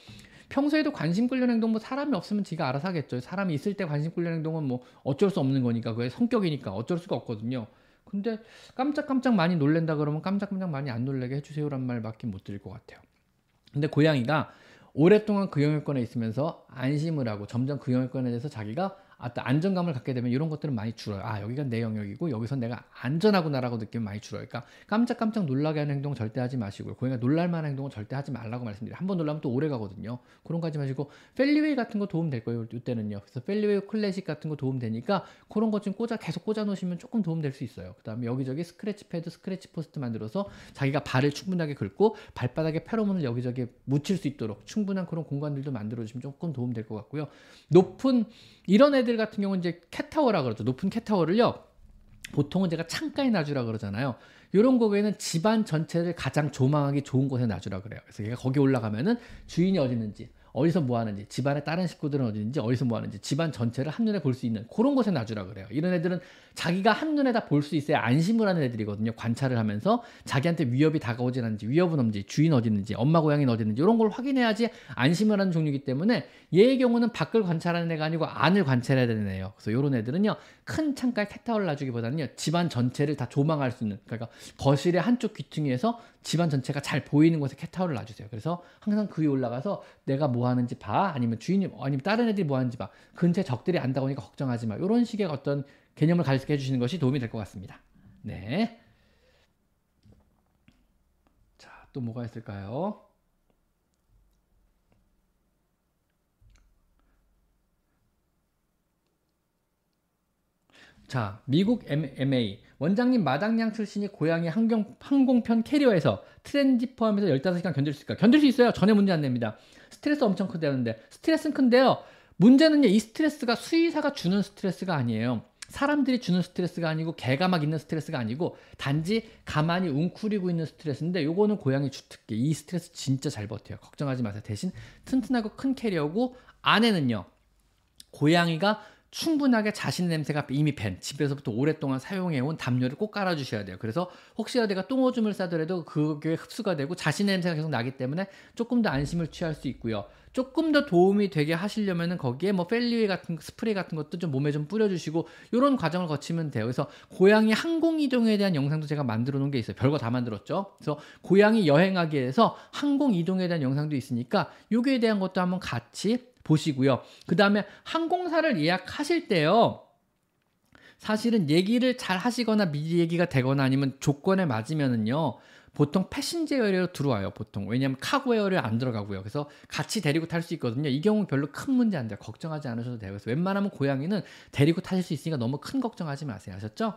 평소에도 관심 끌려는 행동 뭐 사람이 없으면 지가 알아서 하겠죠. 사람이 있을 때 관심 끌려는 행동은 뭐 어쩔 수 없는 거니까 그게 성격이니까 어쩔 수가 없거든요. 근데 깜짝깜짝 많이 놀랜다 그러면 깜짝깜짝 많이 안 놀래게 해주세요란 말밖에 못 드릴 것 같아요. 근데 고양이가 오랫동안 그 영역권에 있으면서 안심을 하고 점점 그 영역권에 대해서 자기가 안정감을 갖게 되면 이런 것들은 많이 줄어요. 아, 여기가 내 영역이고 여기서 내가 안전하구나라고 느끼면 많이 줄어요. 그러니까 깜짝깜짝 놀라게 하는 행동은 절대 하지 마시고요. 고양이가 놀랄만한 행동은 절대 하지 말라고 말씀드려요. 한번 놀라면 또 오래 가거든요. 그런 거 하지 마시고 펠리웨이 같은 거 도움 될 거예요. 이때는요. 그래서 펠리웨이 클래식 같은 거 도움 되니까 그런 것 좀 꽂아 계속 꽂아 놓으시면 조금 도움 될 수 있어요. 그 다음에 여기저기 스크래치 패드, 스크래치 포스트 만들어서 자기가 발을 충분하게 긁고 발바닥에 페로몬을 여기저기 묻힐 수 있도록 충분한 그런 공간들도 만들어주시면 조금 도움 될 것 같고요. 높은 이런 애들 같은 경우는 이제 캣타워라 그러죠. 높은 캣타워를요. 보통은 제가 창가에 놔주라 그러잖아요. 이런 거에는 집안 전체를 가장 조망하기 좋은 곳에 놔주라 그래요. 그래서 얘가 거기 올라가면은 주인이 어디 있는지, 어디서 뭐 하는지, 집안의 다른 식구들은 어디 있는지, 어디서 뭐 하는지, 집안 전체를 한눈에 볼 수 있는 그런 곳에 놔주라 그래요. 이런 애들은 자기가 한눈에 다 볼 수 있어야 안심을 하는 애들이거든요. 관찰을 하면서 자기한테 위협이 다가오지 않는지, 위협은 없는지, 주인 어디 있는지, 엄마 고양이는 어디 있는지 이런 걸 확인해야지 안심을 하는 종류이기 때문에 얘의 경우는 밖을 관찰하는 애가 아니고 안을 관찰해야 되는 애예요. 그래서 이런 애들은요. 큰 창가에 캣타워를 놔주기보다는요. 집안 전체를 다 조망할 수 있는, 그러니까 거실의 한쪽 귀퉁이에서 집안 전체가 잘 보이는 곳에 캣타워를 놔주세요. 그래서 항상 그 위에 올라가서 내가 뭐 하는지 봐, 아니면 주인이, 아니면 다른 애들이 뭐 하는지 봐, 근처에 적들이 안다고 하니까 걱정하지 마. 이런 식의 어떤 개념을 가르쳐 주시는 것이 도움이 될 것 같습니다. 네. 자, 또 뭐가 있을까요? 자, 미국 엠 에이 원장님 마당양 출신이 고양이 항공, 항공편 캐리어에서 트렌지 포함해서 열다섯 시간 견딜 수 있을까? 견딜 수 있어요. 전혀 문제 안 됩니다. 스트레스 엄청 크다는데 스트레스는 큰데요. 문제는 이 스트레스가 수의사가 주는 스트레스가 아니에요. 사람들이 주는 스트레스가 아니고 개가 막 있는 스트레스가 아니고 단지 가만히 웅크리고 있는 스트레스인데 요거는 고양이 주특기. 이 스트레스 진짜 잘 버텨요. 걱정하지 마세요. 대신 튼튼하고 큰 캐리어고 안에는요. 고양이가 충분하게 자신의 냄새가 이미 밴 집에서부터 오랫동안 사용해온 담요를 꼭 깔아주셔야 돼요. 그래서 혹시라도 내가 똥오줌을 싸더라도 그게 흡수가 되고 자신의 냄새가 계속 나기 때문에 조금 더 안심을 취할 수 있고요. 조금 더 도움이 되게 하시려면은 거기에 뭐 펠리웨이 같은 스프레이 같은 것도 좀 몸에 좀 뿌려주시고 이런 과정을 거치면 돼요. 그래서 고양이 항공 이동에 대한 영상도 제가 만들어 놓은 게 있어요. 별거 다 만들었죠. 그래서 고양이 여행하기에 해서 항공 이동에 대한 영상도 있으니까 요기에 대한 것도 한번 같이 보시고요. 그 다음에 항공사를 예약하실 때요. 사실은 얘기를 잘 하시거나 미리 얘기가 되거나 아니면 조건에 맞으면은요. 보통 패신저 에어로 들어와요. 보통. 왜냐하면 카고 에어를 안 들어가고요. 그래서 같이 데리고 탈 수 있거든요. 이 경우는 별로 큰 문제 안 돼요. 걱정하지 않으셔도 돼요. 그래서 웬만하면 고양이는 데리고 타실 수 있으니까 너무 큰 걱정하지 마세요. 아셨죠?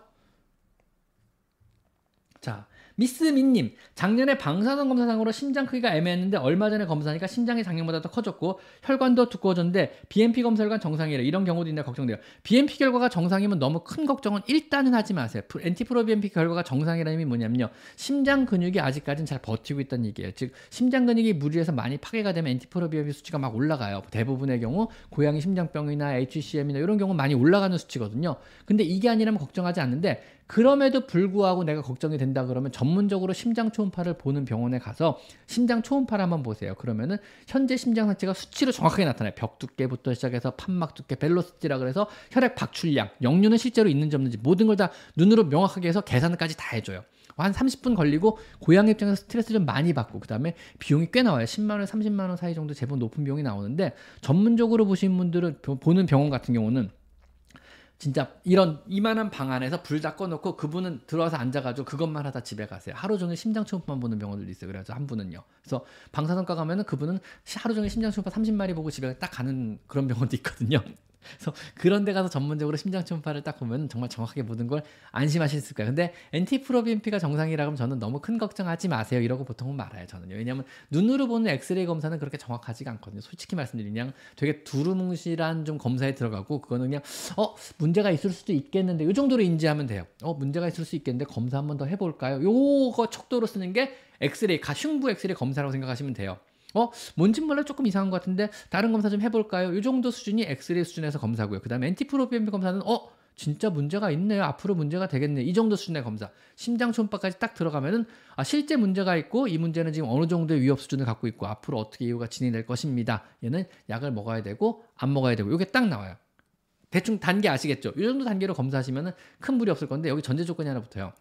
자. 미스 미님, 작년에 방사선 검사상으로 심장 크기가 애매했는데 얼마 전에 검사하니까 심장이 작년보다 더 커졌고 혈관도 두꺼워졌는데 비엠피 검사 혈관 정상이래. 이런 경우도 있나 걱정돼요. 비엠피 결과가 정상이면 너무 큰 걱정은 일단은 하지 마세요. 엔티프로비엠피 결과가 정상이라는 의미 뭐냐면요, 심장 근육이 아직까지는 잘 버티고 있다는 얘기예요. 즉 심장 근육이 무리해서 많이 파괴가 되면 엔티프로비엠피 수치가 막 올라가요. 대부분의 경우 고양이 심장병이나 에이치씨엠이나 이런 경우 많이 올라가는 수치거든요. 근데 이게 아니라면 걱정하지 않는데, 그럼에도 불구하고 내가 걱정이 된다 그러면 전문적으로 심장 초음파를 보는 병원에 가서 심장 초음파를 한번 보세요. 그러면은 현재 심장 상태가 수치로 정확하게 나타나요. 벽 두께부터 시작해서 판막 두께, 벨로시티라 그래서 혈액 박출량, 역류는 실제로 있는지 없는지 모든 걸 다 눈으로 명확하게 해서 계산까지 다 해줘요. 한 삼십 분 걸리고 고양이 입장에서 스트레스 좀 많이 받고 그 다음에 비용이 꽤 나와요. 십만 원, 삼십만 원 사이 정도 제법 높은 비용이 나오는데, 전문적으로 보신 분들은 보는 병원 같은 경우는 진짜 이런 이만한 방 안에서 불 다 꺼놓고 그분은 들어와서 앉아가지고 그것만 하다 집에 가세요. 하루 종일 심장 초음파만 보는 병원들도 있어요. 그래서 한 분은요. 그래서 방사선과 가면은 그분은 하루 종일 심장 초음파 삼십 마리 보고 집에 딱 가는 그런 병원도 있거든요. 그래서 그런 데 가서 전문적으로 심장 초음파를 딱 보면 정말 정확하게 모든 걸 안심하실 수 있을 거예요. 근데 엔티프로비엠피가 정상이라 그러면 저는 너무 큰 걱정하지 마세요 이러고 보통은 말아요, 저는요. 왜냐면 눈으로 보는 엑스레이 검사는 그렇게 정확하지가 않거든요. 솔직히 말씀드리면 그냥 되게 두루뭉실한 좀 검사에 들어가고 그거는 그냥 어? 문제가 있을 수도 있겠는데 이 정도로 인지하면 돼요. 어? 문제가 있을 수 있겠는데 검사 한번 더 해볼까요? 요거 척도로 쓰는 게 엑스레이, 흉부 엑스레이 검사라고 생각하시면 돼요. 어? 뭔진 몰라 조금 이상한 것 같은데 다른 검사 좀 해볼까요? 이 정도 수준이 엑스레이 수준에서 검사고요. 그 다음에 엔티프로비엠피 검사는 어? 진짜 문제가 있네요. 앞으로 문제가 되겠네. 이 정도 수준의 검사. 심장 초음파까지 딱 들어가면은 아, 실제 문제가 있고 이 문제는 지금 어느 정도의 위협 수준을 갖고 있고 앞으로 어떻게 이유가 진행될 것입니다. 얘는 약을 먹어야 되고 안 먹어야 되고 이게 딱 나와요. 대충 단계 아시겠죠? 이 정도 단계로 검사하시면은 큰 무리 없을 건데 여기 전제 조건이 하나 붙어요.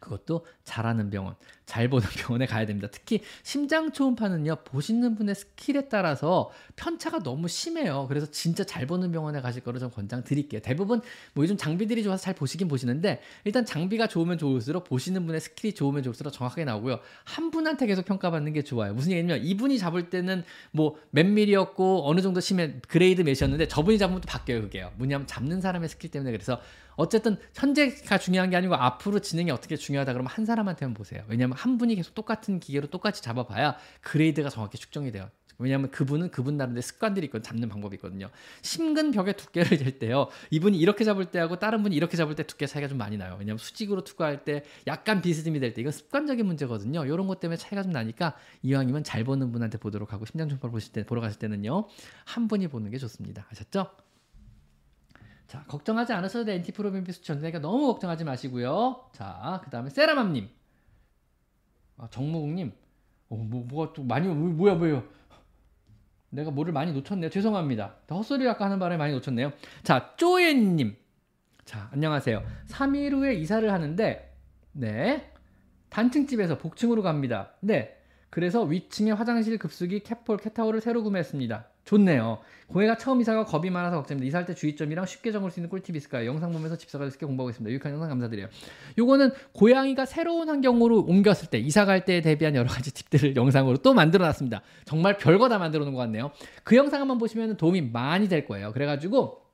그것도 잘하는 병원, 잘 보는 병원에 가야 됩니다. 특히 심장 초음파는요, 보시는 분의 스킬에 따라서 편차가 너무 심해요. 그래서 진짜 잘 보는 병원에 가실 거를 좀 권장드릴게요. 대부분 뭐 요즘 장비들이 좋아서 잘 보시긴 보시는데 일단 장비가 좋으면 좋을수록 보시는 분의 스킬이 좋으면 좋을수록 정확하게 나오고요. 한 분한테 계속 평가받는 게 좋아요. 무슨 얘기냐면 이분이 잡을 때는 뭐 몇 밀이었고 어느 정도 심해 그레이드 몇이었는데 저분이 잡으면 또 바뀌어요. 그게요. 뭐냐면 잡는 사람의 스킬 때문에. 그래서 어쨌든 현재가 중요한 게 아니고 앞으로 진행이 어떻게 중요하다 그러면 한 사람한테만 보세요. 왜냐면 한 분이 계속 똑같은 기계로 똑같이 잡아봐야 그레이드가 정확히 측정이 돼요. 왜냐면 그분은 그분 나름대로 습관들이 있거든요. 잡는 방법이 있거든요. 심근 벽의 두께를 잴 때요, 이분이 이렇게 잡을 때하고 다른 분이 이렇게 잡을 때 두께 차이가 좀 많이 나요. 왜냐면 수직으로 투과할 때 약간 비스듬히 될 때 이건 습관적인 문제거든요. 이런 것 때문에 차이가 좀 나니까 이왕이면 잘 보는 분한테 보도록 하고 심장 초음파 보실 때 보러 가실 때는요 한 분이 보는 게 좋습니다. 아셨죠? 자, 걱정하지 않으셔도 돼. 엔티프로비엠피 수치 전세니까 너무 걱정하지 마시고요. 자, 그 다음에 세라맘님, 아, 정무국님, 어, 뭐, 뭐가 또 많이, 뭐, 뭐야, 뭐예요? 내가 뭐를 많이 놓쳤네요. 죄송합니다. 헛소리를 아까 하는 바람에 많이 놓쳤네요. 자, 쪼예님, 자, 안녕하세요. 삼 일 후에 이사를 하는데, 네, 단층집에서 복층으로 갑니다. 네, 그래서 위층에 화장실, 급수기, 캣폴, 캣타워를 새로 구매했습니다. 좋네요. 고해가 처음 이사가 겁이 많아서 걱정입니다. 이사할 때 주의점이랑 쉽게 적을 수 있는 꿀팁이 있을까요? 영상 보면서 집사가 쉽게 공부하고 있습니다. 유익한 영상 감사드려요. 요거는 고양이가 새로운 환경으로 옮겼을 때 이사 갈 때에 대비한 여러 가지 팁들을 영상으로 또 만들어 놨습니다. 정말 별거 다 만들어 놓은 것 같네요. 그 영상 한번 보시면 도움이 많이 될 거예요. 그래가지고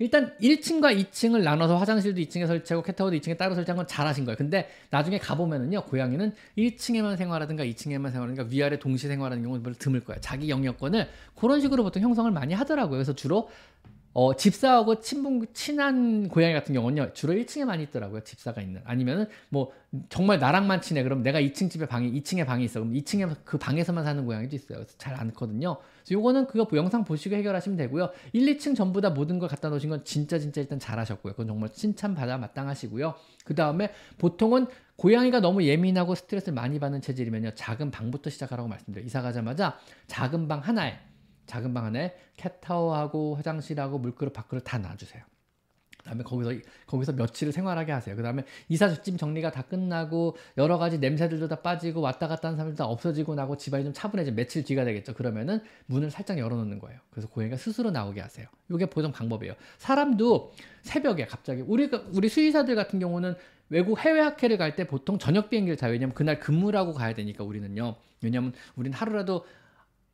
일단 일 층과 이 층을 나눠서 화장실도 이 층에 설치하고 캣타워도 이 층에 따로 설치한 건 잘하신 거예요. 근데 나중에 가보면은요, 고양이는 일 층에만 생활하든가 이 층에만 생활하든가 위아래 동시 생활하는 경우는 별로 드물 거예요. 자기 영역권을 그런 식으로 보통 형성을 많이 하더라고요. 그래서 주로 어, 집사하고 친분, 친한 고양이 같은 경우는요, 주로 일 층에 많이 있더라고요. 집사가 있는. 아니면은 뭐 정말 나랑만 친해. 그럼 내가 이 층 집에 방이, 이 층에 방이 있어. 그럼 이 층에 그 방에서만 사는 고양이도 있어요. 그래서 잘 않거든요. 그래서 요거는 그거 영상 보시고 해결하시면 되고요. 일, 이 층 전부 다 모든 걸 갖다 놓으신 건 진짜 진짜 일단 잘하셨고요. 그건 정말 칭찬받아 마땅하시고요. 그 다음에 보통은 고양이가 너무 예민하고 스트레스를 많이 받는 체질이면요, 작은 방부터 시작하라고 말씀드려요. 이사 가자마자 작은 방 하나에 작은 방 안에 캣타워하고 화장실하고 물그릇, 밥그릇 다 놔주세요. 그다음에 거기서 거기서 며칠을 생활하게 하세요. 그다음에 이사 뒷짐 정리가 다 끝나고 여러 가지 냄새들도 다 빠지고 왔다 갔다 하는 사람들 다 없어지고 나고 집안이 좀 차분해지면 며칠 뒤가 되겠죠. 그러면은 문을 살짝 열어놓는 거예요. 그래서 고양이가 스스로 나오게 하세요. 이게 보통 방법이에요. 사람도 새벽에 갑자기 우리 우리 수의사들 같은 경우는 외국 해외 학회를 갈 때 보통 저녁 비행기를 타요. 왜냐면 그날 근무를 하고 가야 되니까 우리는요. 왜냐면 우리는 하루라도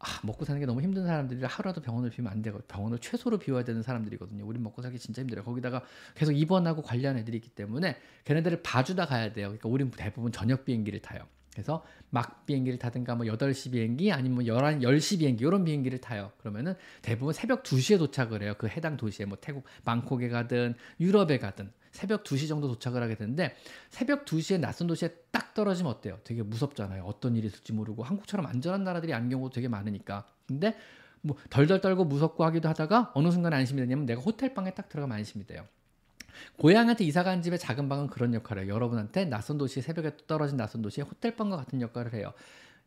아, 먹고 사는 게 너무 힘든 사람들이라 하루라도 병원을 비우면 안 되고 병원을 최소로 비워야 되는 사람들이거든요. 우린 먹고 살기 진짜 힘들어요. 거기다가 계속 입원하고 관리하는 애들이 있기 때문에 걔네들을 봐주다 가야 돼요. 그러니까 우린 대부분 저녁 비행기를 타요. 그래서 막 비행기를 타든가 뭐 여덟 시 비행기 아니면 열한, 열 시 비행기 이런 비행기를 타요. 그러면은 대부분 새벽 두 시에 도착을 해요. 그 해당 도시에 뭐 태국 방콕에 가든 유럽에 가든 새벽 두 시 정도 도착을 하게 되는데 새벽 두 시에 낯선 도시에 딱 떨어지면 어때요? 되게 무섭잖아요. 어떤 일이 있을지 모르고 한국처럼 안전한 나라들이 아닌 경우도 되게 많으니까. 근데 뭐 덜덜 떨고 무섭고 하기도 하다가 어느 순간 안심이 되냐면 내가 호텔방에 딱 들어가면 안심이 돼요. 고양이한테 이사간 집의 작은 방은 그런 역할을 해요. 여러분한테 낯선 도시 새벽에 떨어진 낯선 도시의 호텔방과 같은 역할을 해요.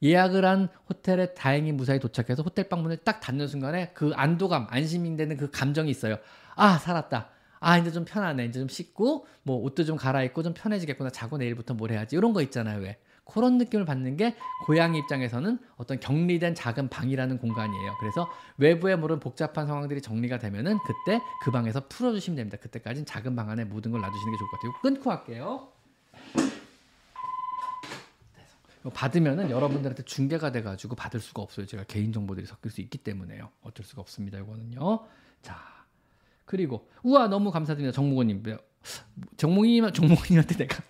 예약을 한 호텔에 다행히 무사히 도착해서 호텔방 문을 딱 닫는 순간에 그 안도감, 안심이 되는 그 감정이 있어요. 아, 살았다. 아, 이제 좀 편하네. 이제 좀 씻고 뭐 옷도 좀 갈아입고 좀 편해지겠구나. 자고 내일부터 뭘 해야지. 이런 거 있잖아요. 왜? 그런 느낌을 받는 게 고양이 입장에서는 어떤 격리된 작은 방이라는 공간이에요. 그래서 외부에 모른 복잡한 상황들이 정리가 되면은 그때 그 방에서 풀어주시면 됩니다. 그때까지는 작은 방 안에 모든 걸 놔주시는 게 좋을 것 같아요. 끊고 할게요. 받으면은 여러분들한테 중계가 돼가지고 받을 수가 없어요. 제가 개인정보들이 섞일 수 있기 때문에요. 어쩔 수가 없습니다. 이거는요. 자, 그리고 우와 너무 감사드립니다. 정무국님. 정몽이, 정몽이한테 내가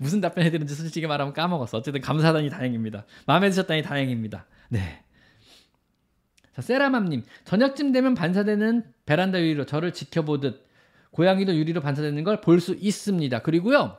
무슨 답변 해드렸는지 솔직히 말하면 까먹었어. 어쨌든 감사하다니 다행입니다. 마음에 드셨다니 다행입니다. 네. 자, 세라맘님. 저녁쯤 되면 반사되는 베란다 유리로 저를 지켜보듯 고양이도 유리로 반사되는 걸 볼 수 있습니다. 그리고요.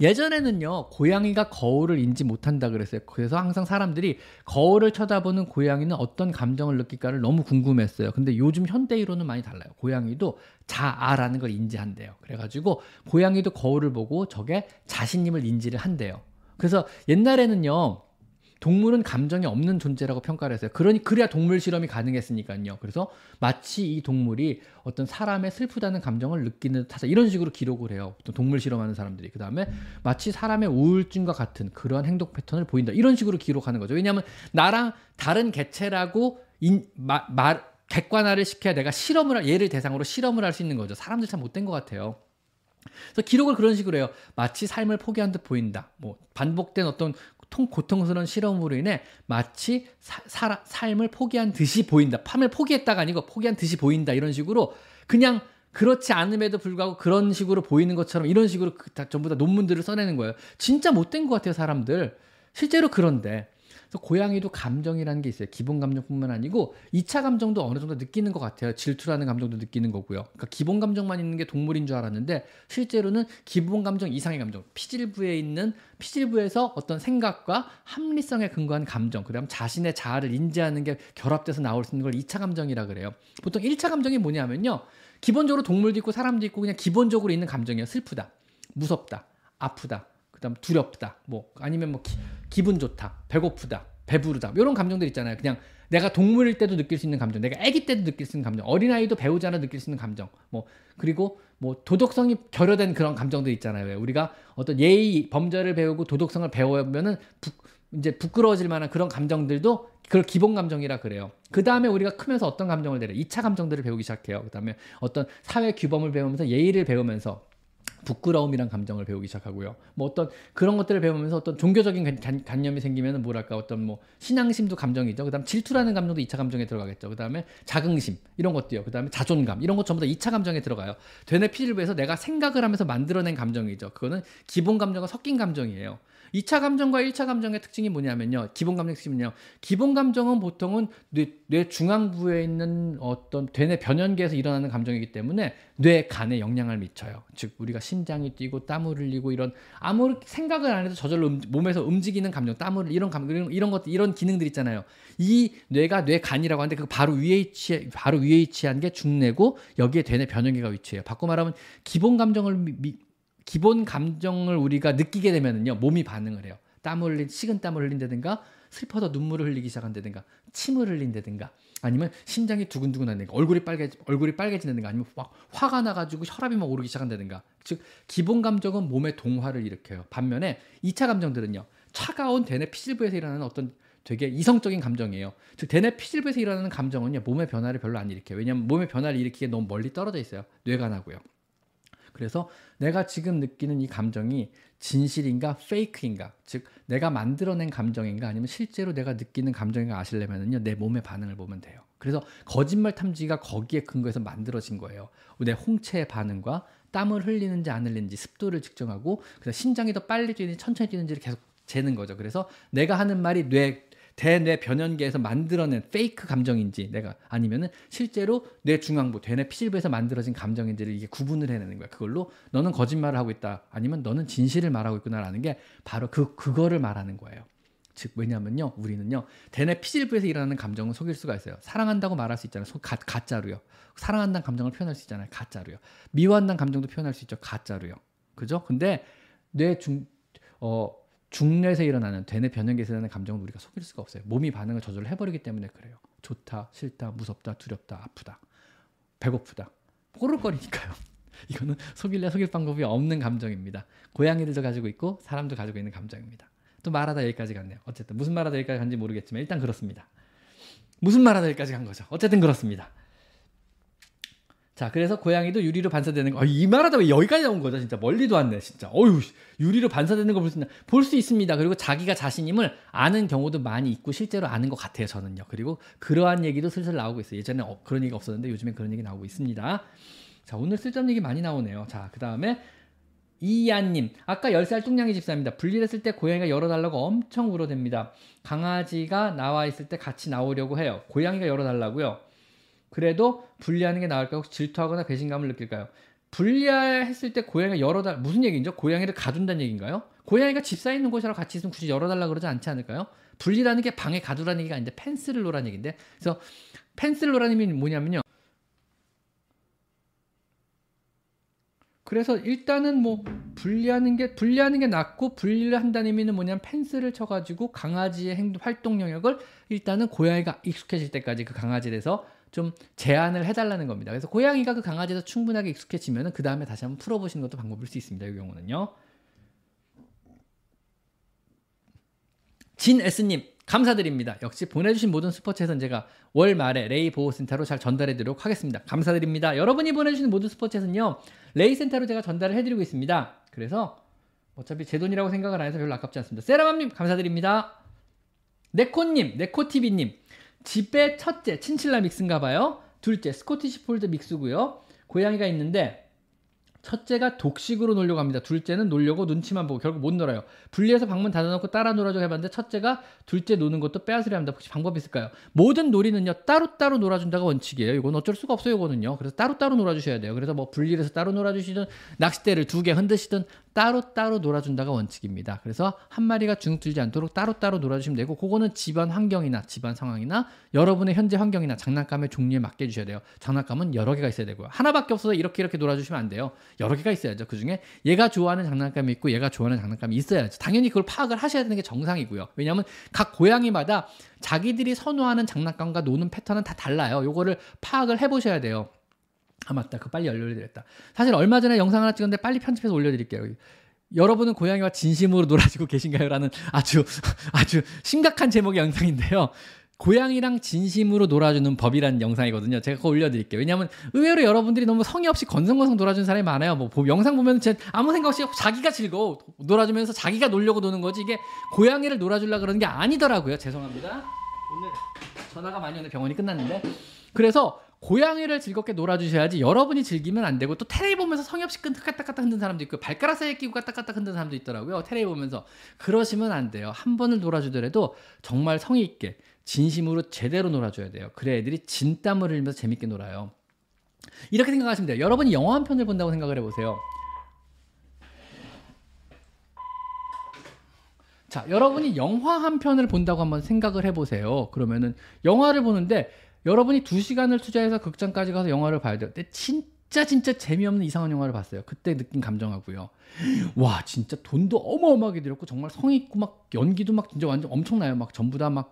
예전에는요. 고양이가 거울을 인지 못한다 그랬어요. 그래서 항상 사람들이 거울을 쳐다보는 고양이는 어떤 감정을 느낄까를 너무 궁금했어요. 근데 요즘 현대의료는 많이 달라요. 고양이도 자아라는 걸 인지한대요. 그래가지고 고양이도 거울을 보고 저게 자신임을 인지를 한대요. 그래서 옛날에는요. 동물은 감정이 없는 존재라고 평가를 했어요. 그러니 그래야 동물 실험이 가능했으니까요. 그래서 마치 이 동물이 어떤 사람의 슬프다는 감정을 느끼는 타자 이런 식으로 기록을 해요. 또 동물 실험하는 사람들이. 그다음에 마치 사람의 우울증과 같은 그러한 행동 패턴을 보인다. 이런 식으로 기록하는 거죠. 왜냐하면 나랑 다른 개체라고 인, 마, 마, 객관화를 시켜야 내가 실험을 할, 얘를 대상으로 실험을 할 수 있는 거죠. 사람들 참 못된 것 같아요. 그래서 기록을 그런 식으로 해요. 마치 삶을 포기한 듯 보인다. 뭐 반복된 어떤 통, 고통스러운 실험으로 인해 마치 사, 사, 삶을 포기한 듯이 보인다. 삶을 포기했다가 아니고 포기한 듯이 보인다. 이런 식으로 그냥 그렇지 않음에도 불구하고 그런 식으로 보이는 것처럼 이런 식으로 그, 다, 전부 다 논문들을 써내는 거예요. 진짜 못된 것 같아요. 사람들. 실제로 그런데. 그래서 고양이도 감정이라는 게 있어요. 기본 감정뿐만 아니고 이 차 감정도 어느 정도 느끼는 것 같아요. 질투라는 감정도 느끼는 거고요. 그러니까 기본 감정만 있는 게 동물인 줄 알았는데 실제로는 기본 감정 이상의 감정, 피질부에 있는 피질부에서 어떤 생각과 합리성에 근거한 감정, 그다음 자신의 자아를 인지하는 게 결합돼서 나올 수 있는 걸 이 차 감정이라 그래요. 보통 일 차 감정이 뭐냐면요. 기본적으로 동물도 있고 사람도 있고 그냥 기본적으로 있는 감정이에요. 슬프다, 무섭다, 아프다. 그다음 두렵다, 뭐 아니면 뭐 기, 기분 좋다, 배고프다, 배부르다 이런 감정들 있잖아요. 그냥 내가 동물일 때도 느낄 수 있는 감정, 내가 아기 때도 느낄 수 있는 감정, 어린아이도 배우자나 느낄 수 있는 감정, 뭐 그리고 뭐 도덕성이 결여된 그런 감정들 있잖아요. 왜? 우리가 어떤 예의 범죄를 배우고 도덕성을 배우면은 부, 이제 부끄러워질 만한 그런 감정들도 그걸 기본 감정이라 그래요. 그 다음에 우리가 크면서 어떤 감정을 내려? 이 차 감정들을 배우기 시작해요. 그 다음에 어떤 사회 규범을 배우면서 예의를 배우면서. 부끄러움이란 감정을 배우기 시작하고요. 뭐 어떤 그런 것들을 배우면서 어떤 종교적인 관념이 생기면은 뭐랄까 어떤 뭐 신앙심도 감정이죠. 그다음 질투라는 감정도 이 차 감정에 들어가겠죠. 그다음에 자긍심 이런 것도요. 그다음에 자존감 이런 것 전부 다 이 차 감정에 들어가요. 되뇌 피질부에서 내가 생각을 하면서 만들어낸 감정이죠. 그거는 기본 감정과 섞인 감정이에요. 이 차 감정과 일 차 감정의 특징이 뭐냐면요. 기본 감정의 특징은요. 기본 감정은 보통은 뇌, 뇌 중앙부에 있는 어떤 되뇌 변연계에서 일어나는 감정이기 때문에 뇌 간에 영향을 미쳐요. 즉 우리가 심장이 뛰고 땀을 흘리고 이런 아무 생각을 안 해도 저절로 음, 몸에서 움직이는 감정, 땀을 흘리고 이런 감정 이런, 이런 것들 이런 기능들 있잖아요. 이 뇌가 뇌 간이라고 하는데 그 바로 위에 위치해 바로 위에 위치한 게 중뇌고 여기에 되뇌 변연계가 위치해요. 바꿔 말하면 기본 감정을 미, 미, 기본 감정을 우리가 느끼게 되면은요 몸이 반응을 해요. 땀 흘린 식은 땀을 흘린다든가 슬퍼서 눈물을 흘리기 시작한다든가 침을 흘린다든가 아니면 심장이 두근두근한다든가 얼굴이 빨개 얼굴이 빨개진다든가 아니면 막 화가 나가지고 혈압이 막 오르기 시작한다든가 즉 기본 감정은 몸의 동화를 일으켜요. 반면에 이 차 감정들은요 차가운 대뇌 피질부에서 일어나는 어떤 되게 이성적인 감정이에요. 즉 대뇌 피질부에서 일어나는 감정은요 몸의 변화를 별로 안 일으켜요. 왜냐하면 몸의 변화를 일으키기에 너무 멀리 떨어져 있어요. 뇌가 나고요. 그래서 내가 지금 느끼는 이 감정이 진실인가 페이크인가, 즉 내가 만들어낸 감정인가 아니면 실제로 내가 느끼는 감정인가 아시려면요, 내 몸의 반응을 보면 돼요. 그래서 거짓말 탐지기가 거기에 근거해서 만들어진 거예요. 내 홍채의 반응과 땀을 흘리는지 안 흘리는지 습도를 측정하고, 그래서 심장이 더 빨리 뛰는지 천천히 뛰는지를 계속 재는 거죠. 그래서 내가 하는 말이 뇌 대뇌 변연계에서 만들어낸 페이크 감정인지, 내가 아니면은 실제로 뇌 중앙부, 대뇌 피질부에서 만들어진 감정인지를 이게 구분을 해내는 거야. 그걸로 너는 거짓말을 하고 있다, 아니면 너는 진실을 말하고 있구나라는 게 바로 그 그거를 말하는 거예요. 즉 왜냐면요, 우리는요 대뇌 피질부에서 일어나는 감정은 속일 수가 있어요. 사랑한다고 말할 수 있잖아요. 소, 가, 가짜로요. 사랑한다는 감정을 표현할 수 있잖아요. 가짜로요. 미워한다는 감정도 표현할 수 있죠. 가짜로요. 그죠? 근데 뇌 중 어. 중뇌에서 일어나는 대뇌 변형계에서 일어나는 감정은 우리가 속일 수가 없어요. 몸이 반응을 저절로 해버리기 때문에 그래요. 좋다, 싫다, 무섭다, 두렵다, 아프다, 배고프다, 꼬르륵거리니까요. 이거는 속일래 속일 방법이 없는 감정입니다. 고양이들도 가지고 있고 사람도 가지고 있는 감정입니다. 또 말하다 여기까지 갔네요. 어쨌든 무슨 말하다 여기까지 간지 모르겠지만 일단 그렇습니다. 무슨 말하다 여기까지 간 거죠. 어쨌든 그렇습니다. 자, 그래서 고양이도 유리로 반사되는 거. 아, 이 말하다 왜 여기까지 나온 거죠? 진짜 멀리도 왔네, 진짜. 어휴, 유리로 반사되는 거 볼 수 있나? 볼 수 있습니다. 그리고 자기가 자신임을 아는 경우도 많이 있고 실제로 아는 것 같아요, 저는요. 그리고 그러한 얘기도 슬슬 나오고 있어요. 예전에 어, 그런 얘기가 없었는데 요즘엔 그런 얘기 나오고 있습니다. 자, 오늘 쓸데없는 얘기 많이 나오네요. 자, 그 다음에 이안님, 아까 열 살 뚱냥이 집사입니다. 분리했을 때 고양이가 열어달라고 엄청 울어댑니다. 강아지가 나와 있을 때 같이 나오려고 해요. 고양이가 열어달라고요? 그래도 분리하는 게 나을까요? 혹시 질투하거나 배신감을 느낄까요? 분리했을 때 고양이가 열어달, 무슨 얘기인죠? 고양이를 가둔다는 얘기인가요? 고양이가 집사에 있는 곳이랑 같이 있으면 굳이 열어달라 그러지 않지 않을까요? 분리라는 게 방에 가두라는 얘기가 아닌데 펜스를 놓으라는 얘기인데, 그래서 펜스를 놓으라는 의미는 뭐냐면요, 그래서 일단은 뭐 분리하는 게 분리하는 게 낫고, 분리를 한다는 의미는 뭐냐면 펜스를 쳐가지고 강아지의 행동 활동 영역을 일단은 고양이가 익숙해질 때까지 그 강아지에서 좀 제한을 해달라는 겁니다. 그래서 고양이가 그 강아지에서 충분하게 익숙해지면 그 다음에 다시 한번 풀어보시는 것도 방법일 수 있습니다. 이 경우는요. 진에스님 감사드립니다. 역시 보내주신 모든 슈퍼챗은 제가 월 말에 레이 보호센터로 잘 전달해드리도록 하겠습니다. 감사드립니다. 여러분이 보내주신 모든 슈퍼챗은요, 레이 센터로 제가 전달을 해드리고 있습니다. 그래서 어차피 제 돈이라고 생각을 안 해서 별로 아깝지 않습니다. 세라맘님 감사드립니다. 네코님, 네코티비님, 집의 첫째 친칠라 믹스인가봐요. 둘째 스코티시 폴드 믹스고요. 고양이가 있는데 첫째가 독식으로 놀려고 합니다. 둘째는 놀려고 눈치만 보고 결국 못 놀아요. 분리해서 방문 닫아놓고 따라 놀아줘 해봤는데 첫째가 둘째 노는 것도 빼앗으려 합니다. 혹시 방법이 있을까요? 모든 놀이는요 따로따로 놀아준다가 원칙이에요. 이건 어쩔 수가 없어요. 이거는요. 그래서 따로따로 놀아주셔야 돼요. 그래서 뭐 분리를 해서 따로 놀아주시든 낚싯대를 두 개 흔드시든 따로따로 놀아준다가 원칙입니다. 그래서 한 마리가 주눅들지 않도록 따로따로 놀아주시면 되고, 그거는 집안 환경이나 집안 상황이나 여러분의 현재 환경이나 장난감의 종류에 맞게 해주셔야 돼요. 장난감은 여러 개가 있어야 되고요. 하나밖에 없어서 이렇게 이렇게 놀아주시면 안 돼요. 여러 개가 있어야죠. 그중에 얘가 좋아하는 장난감이 있고 얘가 좋아하는 장난감이 있어야죠. 당연히 그걸 파악을 하셔야 되는 게 정상이고요. 왜냐하면 각 고양이마다 자기들이 선호하는 장난감과 노는 패턴은 다 달라요. 요거를 파악을 해보셔야 돼요. 아 맞다, 그거 빨리 알려드렸다. 사실 얼마 전에 영상 하나 찍었는데 빨리 편집해서 올려드릴게요. 여러분은 고양이와 진심으로 놀아주고 계신가요? 라는 아주 아주 심각한 제목의 영상인데요. 고양이랑 진심으로 놀아주는 법이라는 영상이거든요. 제가 그거 올려드릴게요. 왜냐하면 의외로 여러분들이 너무 성의 없이 건성건성 놀아주는 사람이 많아요. 뭐 영상 보면 아무 생각 없이 자기가 즐거워 놀아주면서 자기가 놀려고 노는 거지, 이게 고양이를 놀아주려고 그러는 게 아니더라고요. 죄송합니다. 오늘 전화가 많이 오는데 병원이 끝났는데, 그래서 고양이를 즐겁게 놀아주셔야지 여러분이 즐기면 안 되고, 또 테레비 보면서 성의 없이 까딱까딱 흔든 사람도 있고 발가락 사이에 끼고 까딱까딱 흔든 사람도 있더라고요. 테레비 보면서 그러시면 안 돼요. 한 번을 놀아주더라도 정말 성의 있게 진심으로 제대로 놀아줘야 돼요. 그래 애들이 진땀을 흘리면서 재밌게 놀아요. 이렇게 생각하시면 돼요. 여러분이 영화 한 편을 본다고 생각을 해보세요. 자, 여러분이 영화 한 편을 본다고 한번 생각을 해보세요. 그러면은 영화를 보는데 여러분이 두 시간을 투자해서 극장까지 가서 영화를 봐야 돼요. 근데 진짜 진짜 재미없는 이상한 영화를 봤어요. 그때 느낀 감정하고요. 와 진짜 돈도 어마어마하게 들였고 정말 성의있고 막 연기도 막 진짜 완전 엄청나요. 막 전부 다 막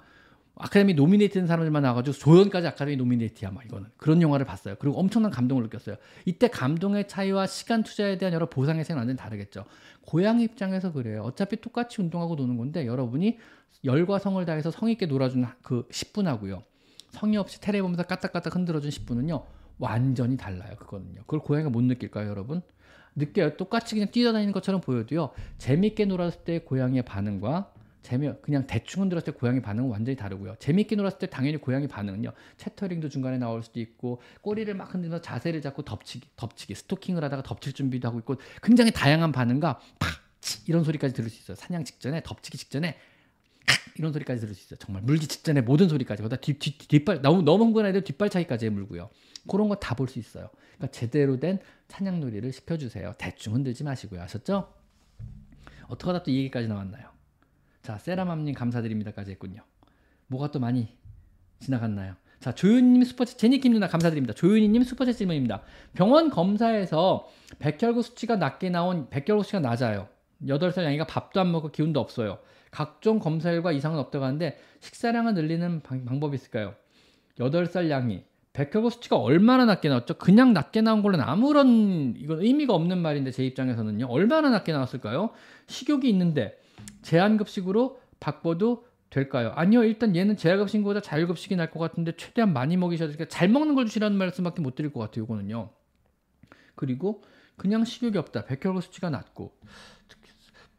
아카데미 노미네이트된 사람들만 나와가지고 조연까지 아카데미 노미네이트야 막 이거는. 그런 영화를 봤어요. 그리고 엄청난 감동을 느꼈어요. 이때 감동의 차이와 시간 투자에 대한 여러 보상의 차이는 완전히 다르겠죠. 고양이 입장에서 그래요. 어차피 똑같이 운동하고 노는 건데 여러분이 열과 성을 다해서 성의있게 놀아주는 그 십 분 하고요, 성의 없이 테레비 보면서 까딱까딱 흔들어준 십 분은요 완전히 달라요. 그거는요. 그걸 고양이가 못 느낄까요 여러분? 느껴요. 똑같이 그냥 뛰어다니는 것처럼 보여도요, 재밌게 놀았을 때 고양이의 반응과 재미, 그냥 대충 흔들었을 때 고양이 반응은 완전히 다르고요. 재밌게 놀았을 때 당연히 고양이 반응은요, 채터링도 중간에 나올 수도 있고, 꼬리를 막 흔들면서 자세를 잡고 덮치기, 덮치기, 스토킹을 하다가 덮칠 준비도 하고 있고, 굉장히 다양한 반응과 팍! 치! 이런 소리까지 들을 수 있어요. 사냥 직전에, 덮치기 직전에 이런 소리까지 들을 수 있어요. 정말 물기 직전에 모든 소리까지. 거기다 뒷, 뒷, 뒷발, 너무, 너무 흥분해도 뒷발 차기까지 해물고요. 그런 거 다 볼 수 있어요. 그러니까 제대로 된 사냥놀이를 시켜주세요. 대충 흔들지 마시고요. 아셨죠? 어떻게 하다 또 이 얘기까지 나왔나요? 자, 세라맘님 감사드립니다까지 했군요. 뭐가 또 많이 지나갔나요? 자, 조윤이님 슈퍼챗, 제니킴누나 감사드립니다. 조윤이님 슈퍼챗 질문입니다. 병원 검사에서 백혈구 수치가 낮게 나온, 백혈구 수치가 낮아요. 여덟 살 양이가 밥도 안 먹고 기운도 없어요. 각종 검사 결과 이상은 없다고 하는데 식사량을 늘리는 방, 방법이 있을까요? 여덟 살 양이 백혈구 수치가 얼마나 낮게 나왔죠? 그냥 낮게 나온 걸로는 아무런, 이건 의미가 없는 말인데 제 입장에서는요. 얼마나 낮게 나왔을까요? 식욕이 있는데 제한급식으로 바꿔도 될까요? 아니요. 일단 얘는 제한급식보다 자율급식이 날 것 같은데 최대한 많이 먹이셔야 되니까 잘 먹는 걸 주시라는 말씀밖에 못 드릴 것 같아요. 이거는요. 그리고 그냥 식욕이 없다. 백혈구 수치가 낮고,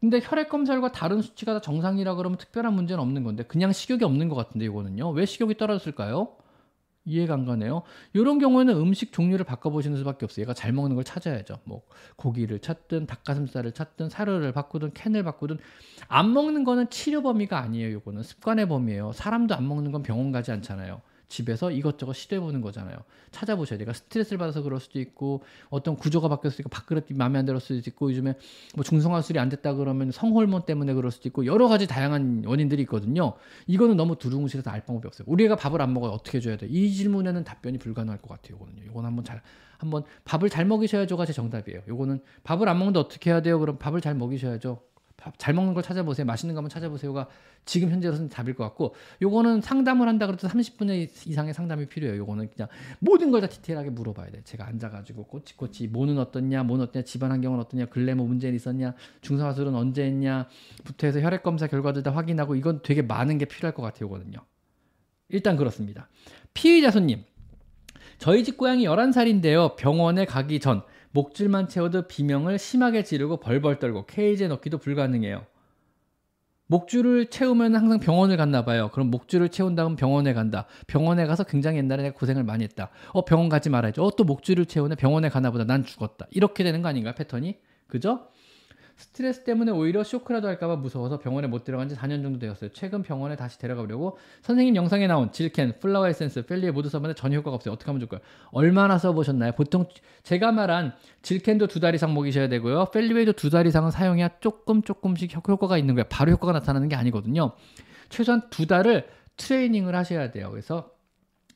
근데 혈액 검사율과 다른 수치가 다 정상이라 그러면 특별한 문제는 없는 건데 그냥 식욕이 없는 것 같은데 이거는요. 왜 식욕이 떨어졌을까요? 이해가 안 가네요. 이런 경우에는 음식 종류를 바꿔보시는 수밖에 없어요. 얘가 잘 먹는 걸 찾아야죠. 뭐 고기를 찾든 닭가슴살을 찾든 사료를 바꾸든 캔을 바꾸든. 안 먹는 거는 치료 범위가 아니에요. 이거는 습관의 범위예요. 사람도 안 먹는 건 병원 가지 않잖아요. 집에서 이것저것 시도해보는 거잖아요. 찾아보셔야 돼요. 스트레스를 받아서 그럴 수도 있고, 어떤 구조가 바뀌었으니까 밥그릇이 마음에 안 들었을 수도 있고, 요즘에 뭐 중성화술이 안 됐다 그러면 성호르몬 때문에 그럴 수도 있고, 여러 가지 다양한 원인들이 있거든요. 이거는 너무 두루뭉실해서 알 방법이 없어요. 우리 애가 밥을 안 먹어요. 어떻게 해줘야 돼? 이 질문에는 답변이 불가능할 것 같아요. 이거는요. 이건 한번 잘, 한번 밥을 잘 먹이셔야죠가 제 정답이에요. 이거는 밥을 안 먹는데 어떻게 해야 돼요? 그럼 밥을 잘 먹이셔야죠. 잘 먹는 걸 찾아보세요. 맛있는 거 한번 찾아보세요가 지금 현재로서는 답일 것 같고, 요거는 상담을 한다 그래도 삼십 분 이상의 상담이 필요해요. 요거는 그냥 모든 걸 다 디테일하게 물어봐야 돼요. 제가 앉아가지고 꼬치꼬치 뭐는 어떻냐, 뭐는 어떠냐, 집안 환경은 어떠냐, 근래 뭐 문제는 있었냐, 중성화술은 언제 했냐 부터 해서 혈액검사 결과들 다 확인하고, 이건 되게 많은 게 필요할 것 같아요. 요거는요. 일단 그렇습니다. 피의자 손님, 저희 집 고양이 열한 살인데요. 병원에 가기 전 목줄만 채워도 비명을 심하게 지르고 벌벌 떨고 케이지에 넣기도 불가능해요. 목줄을 채우면 항상 병원을 갔나 봐요. 그럼 목줄을 채운 다음 병원에 간다. 병원에 가서 굉장히 옛날에 내가 고생을 많이 했다. 어, 병원 가지 말아야죠. 어, 또 목줄을 채우네. 병원에 가나 보다. 난 죽었다. 이렇게 되는 거 아닌가요? 패턴이? 그죠? 스트레스 때문에 오히려 쇼크라도 할까봐 무서워서 병원에 못 들어간 지 사 년 정도 되었어요. 최근 병원에 다시 데려가보려고 선생님 영상에 나온 질캔, 플라워 에센스, 펠리에 모두 써봤는데 전혀 효과가 없어요. 어떻게 하면 좋을까요? 얼마나 써보셨나요? 보통 제가 말한 질캔도 두 달 이상 먹이셔야 되고요. 펠리웨이도 두 달 이상은 사용해야 조금 조금씩 효과가 있는 거예요. 바로 효과가 나타나는 게 아니거든요. 최소한 두 달을 트레이닝을 하셔야 돼요. 그래서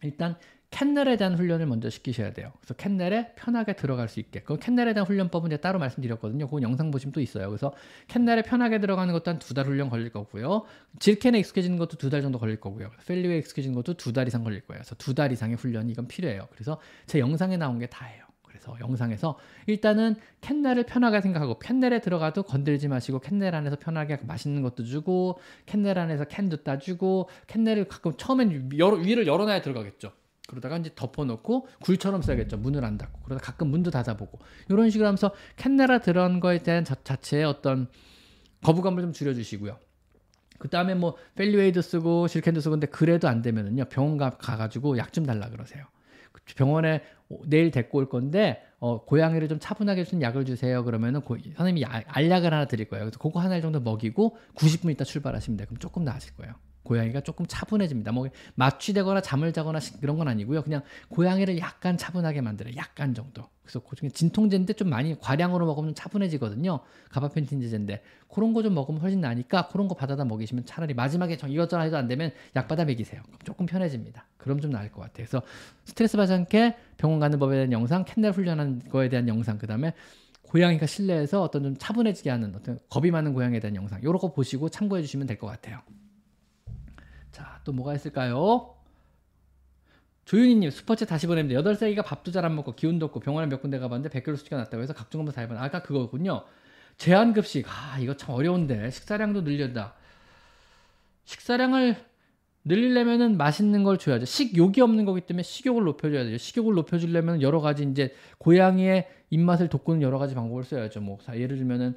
일단 캔넬에 대한 훈련을 먼저 시키셔야 돼요. 그래서 캔넬에 편하게 들어갈 수 있게. 그 캔넬에 대한 훈련법은 제가 따로 말씀드렸거든요. 그건 영상 보시면 또 있어요. 그래서 캔넬에 편하게 들어가는 것도 한 두 달 훈련 걸릴 거고요. 질캔에 익숙해지는 것도 두 달 정도 걸릴 거고요. 펠리웨이에 익숙해지는 것도 두 달 이상 걸릴 거예요. 그래서 두 달 이상의 훈련이 이건 필요해요. 그래서 제 영상에 나온 게 다예요. 그래서 영상에서 일단은 캔넬을 편하게 생각하고, 캔넬에 들어가도 건들지 마시고 캔넬 안에서 편하게 맛있는 것도 주고, 캔넬 안에서 캔도 따주고, 캔넬을 가끔 처음엔 열어, 위를 열어놔야 들어가겠죠. 그러다가 이제 덮어놓고 굴처럼 써야겠죠. 문을 안 닫고. 그러다 가끔 문도 닫아보고. 이런 식으로 하면서 캔넬에 들어간 거에 대한 자, 자체의 어떤 거부감을 좀 줄여주시고요. 그 다음에 뭐 펠리웨이도 쓰고 실캔도 쓰고, 근데 그래도 안 되면은요, 병원 가, 가가지고 약 좀 달라 그러세요. 병원에 내일 데리고 올 건데 어, 고양이를 좀 차분하게 해주는 약을 주세요. 그러면은 고, 선생님이 야, 알약을 하나 드릴 거예요. 그래서 그거 하나 정도 먹이고 구십 분 있다 출발하시면 돼요. 그럼 조금 나아질 거예요. 고양이가 조금 차분해집니다. 뭐 마취되거나 잠을 자거나 그런 건 아니고요. 그냥 고양이를 약간 차분하게 만들어요. 약간 정도. 그래서 그중에 진통제인데 좀 많이 과량으로 먹으면 좀 차분해지거든요. 가바펜틴제제인데 그런 거 좀 먹으면 훨씬 나으니까 그런 거 받아다 먹이시면, 차라리 마지막에 이것저것 해도 안 되면 약 받아 먹이세요. 그럼 조금 편해집니다. 그럼 좀 나을 것 같아요. 그래서 스트레스 받지 않게 병원 가는 법에 대한 영상, 캔넬 훈련하는 거에 대한 영상, 그 다음에 고양이가 실내에서 어떤 좀 차분해지게 하는 어떤 겁이 많은 고양이에 대한 영상, 이런 거 보시고 참고해 주시면 될 것 같아요. 자, 또 뭐가 있을까요? 조윤이님 슈퍼챗 다시 보냅니다. 여덟 살이가 밥도 잘 안 먹고 기운도 없고 병원에 몇 군데 가봤는데 백혈구 수치가 났다고 해서 각종 검사 다 해봤는데, 아까 그거군요. 제한급식. 아, 이거 참 어려운데. 식사량도 늘렸다. 식사량을 늘리려면은 맛있는 걸 줘야죠. 식욕이 없는 거기 때문에 식욕을 높여줘야 돼요. 식욕을 높여주려면 여러 가지 이제 고양이의 입맛을 돋구는 여러 가지 방법을 써야죠. 뭐 예를 들면은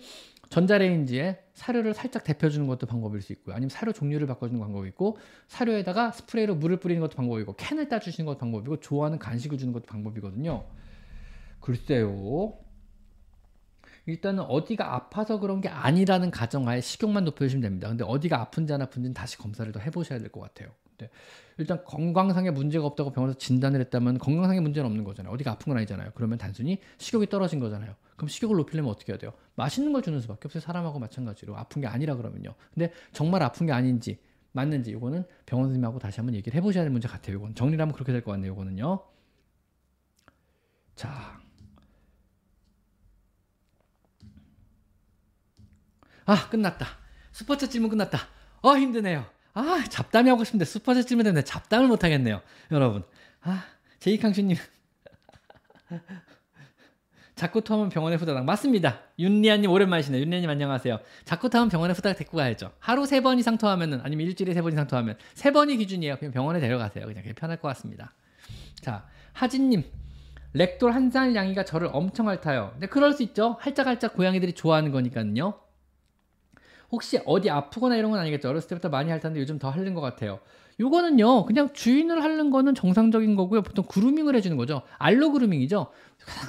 전자레인지에 사료를 살짝 데펴주는 것도 방법일 수 있고요. 아니면 사료 종류를 바꿔주는 방법이 있고, 사료에다가 스프레이로 물을 뿌리는 것도 방법이고, 캔을 따주시는 것도 방법이고, 좋아하는 간식을 주는 것도 방법이거든요. 글쎄요. 일단은 어디가 아파서 그런 게 아니라는 가정하에 식욕만 높여주시면 됩니다. 근데 어디가 아픈지 안 아픈지는 다시 검사를 더 해보셔야 될 것 같아요. 근데 일단 건강상의 문제가 없다고 병원에서 진단을 했다면 건강상의 문제는 없는 거잖아요. 어디가 아픈 건 아니잖아요. 그러면 단순히 식욕이 떨어진 거잖아요. 그럼 식욕을 높이려면 어떻게 해야 돼요? 맛있는 걸 주는 수밖에 없어요. 사람하고 마찬가지로. 아픈 게 아니라 그러면요. 근데 정말 아픈 게 아닌지 맞는지 이거는 병원 선생님하고 다시 한번 얘기를 해보셔야 될 문제 같아요. 이건 정리를 하면 그렇게 될 것 같네요. 이거는요. 자, 아 끝났다. 슈퍼챗 질문 끝났다. 어 힘드네요. 아 잡담이 하고 싶은데 슈퍼챗 질문 때문에 잡담을 못하겠네요. 여러분. 아 제이캉슈님. 자꾸 토하면 병원에 후다닥. 맞습니다. 윤리안님 오랜만이시네요. 윤리안님 안녕하세요. 자꾸 토하면 병원에 후다닥 데리고 가야죠. 하루 세 번 이상 토하면은, 아니면 일주일에 세 번 이상 토하면 세 번이 기준이에요. 그냥 병원에 데려가세요. 그냥 그게 편할 것 같습니다. 자, 하진님. 렉돌 한 살 양이가 저를 엄청 핥아요. 근데 그럴 수 있죠. 할짝할짝 고양이들이 좋아하는 거니까요. 혹시 어디 아프거나 이런 건 아니겠죠? 어렸을 때부터 많이 핥았는데 요즘 더 핥는 것 같아요. 요거는요, 그냥 주인을 핥는 거는 정상적인 거고요. 보통 그루밍을 해주는 거죠. 알로그루밍이죠.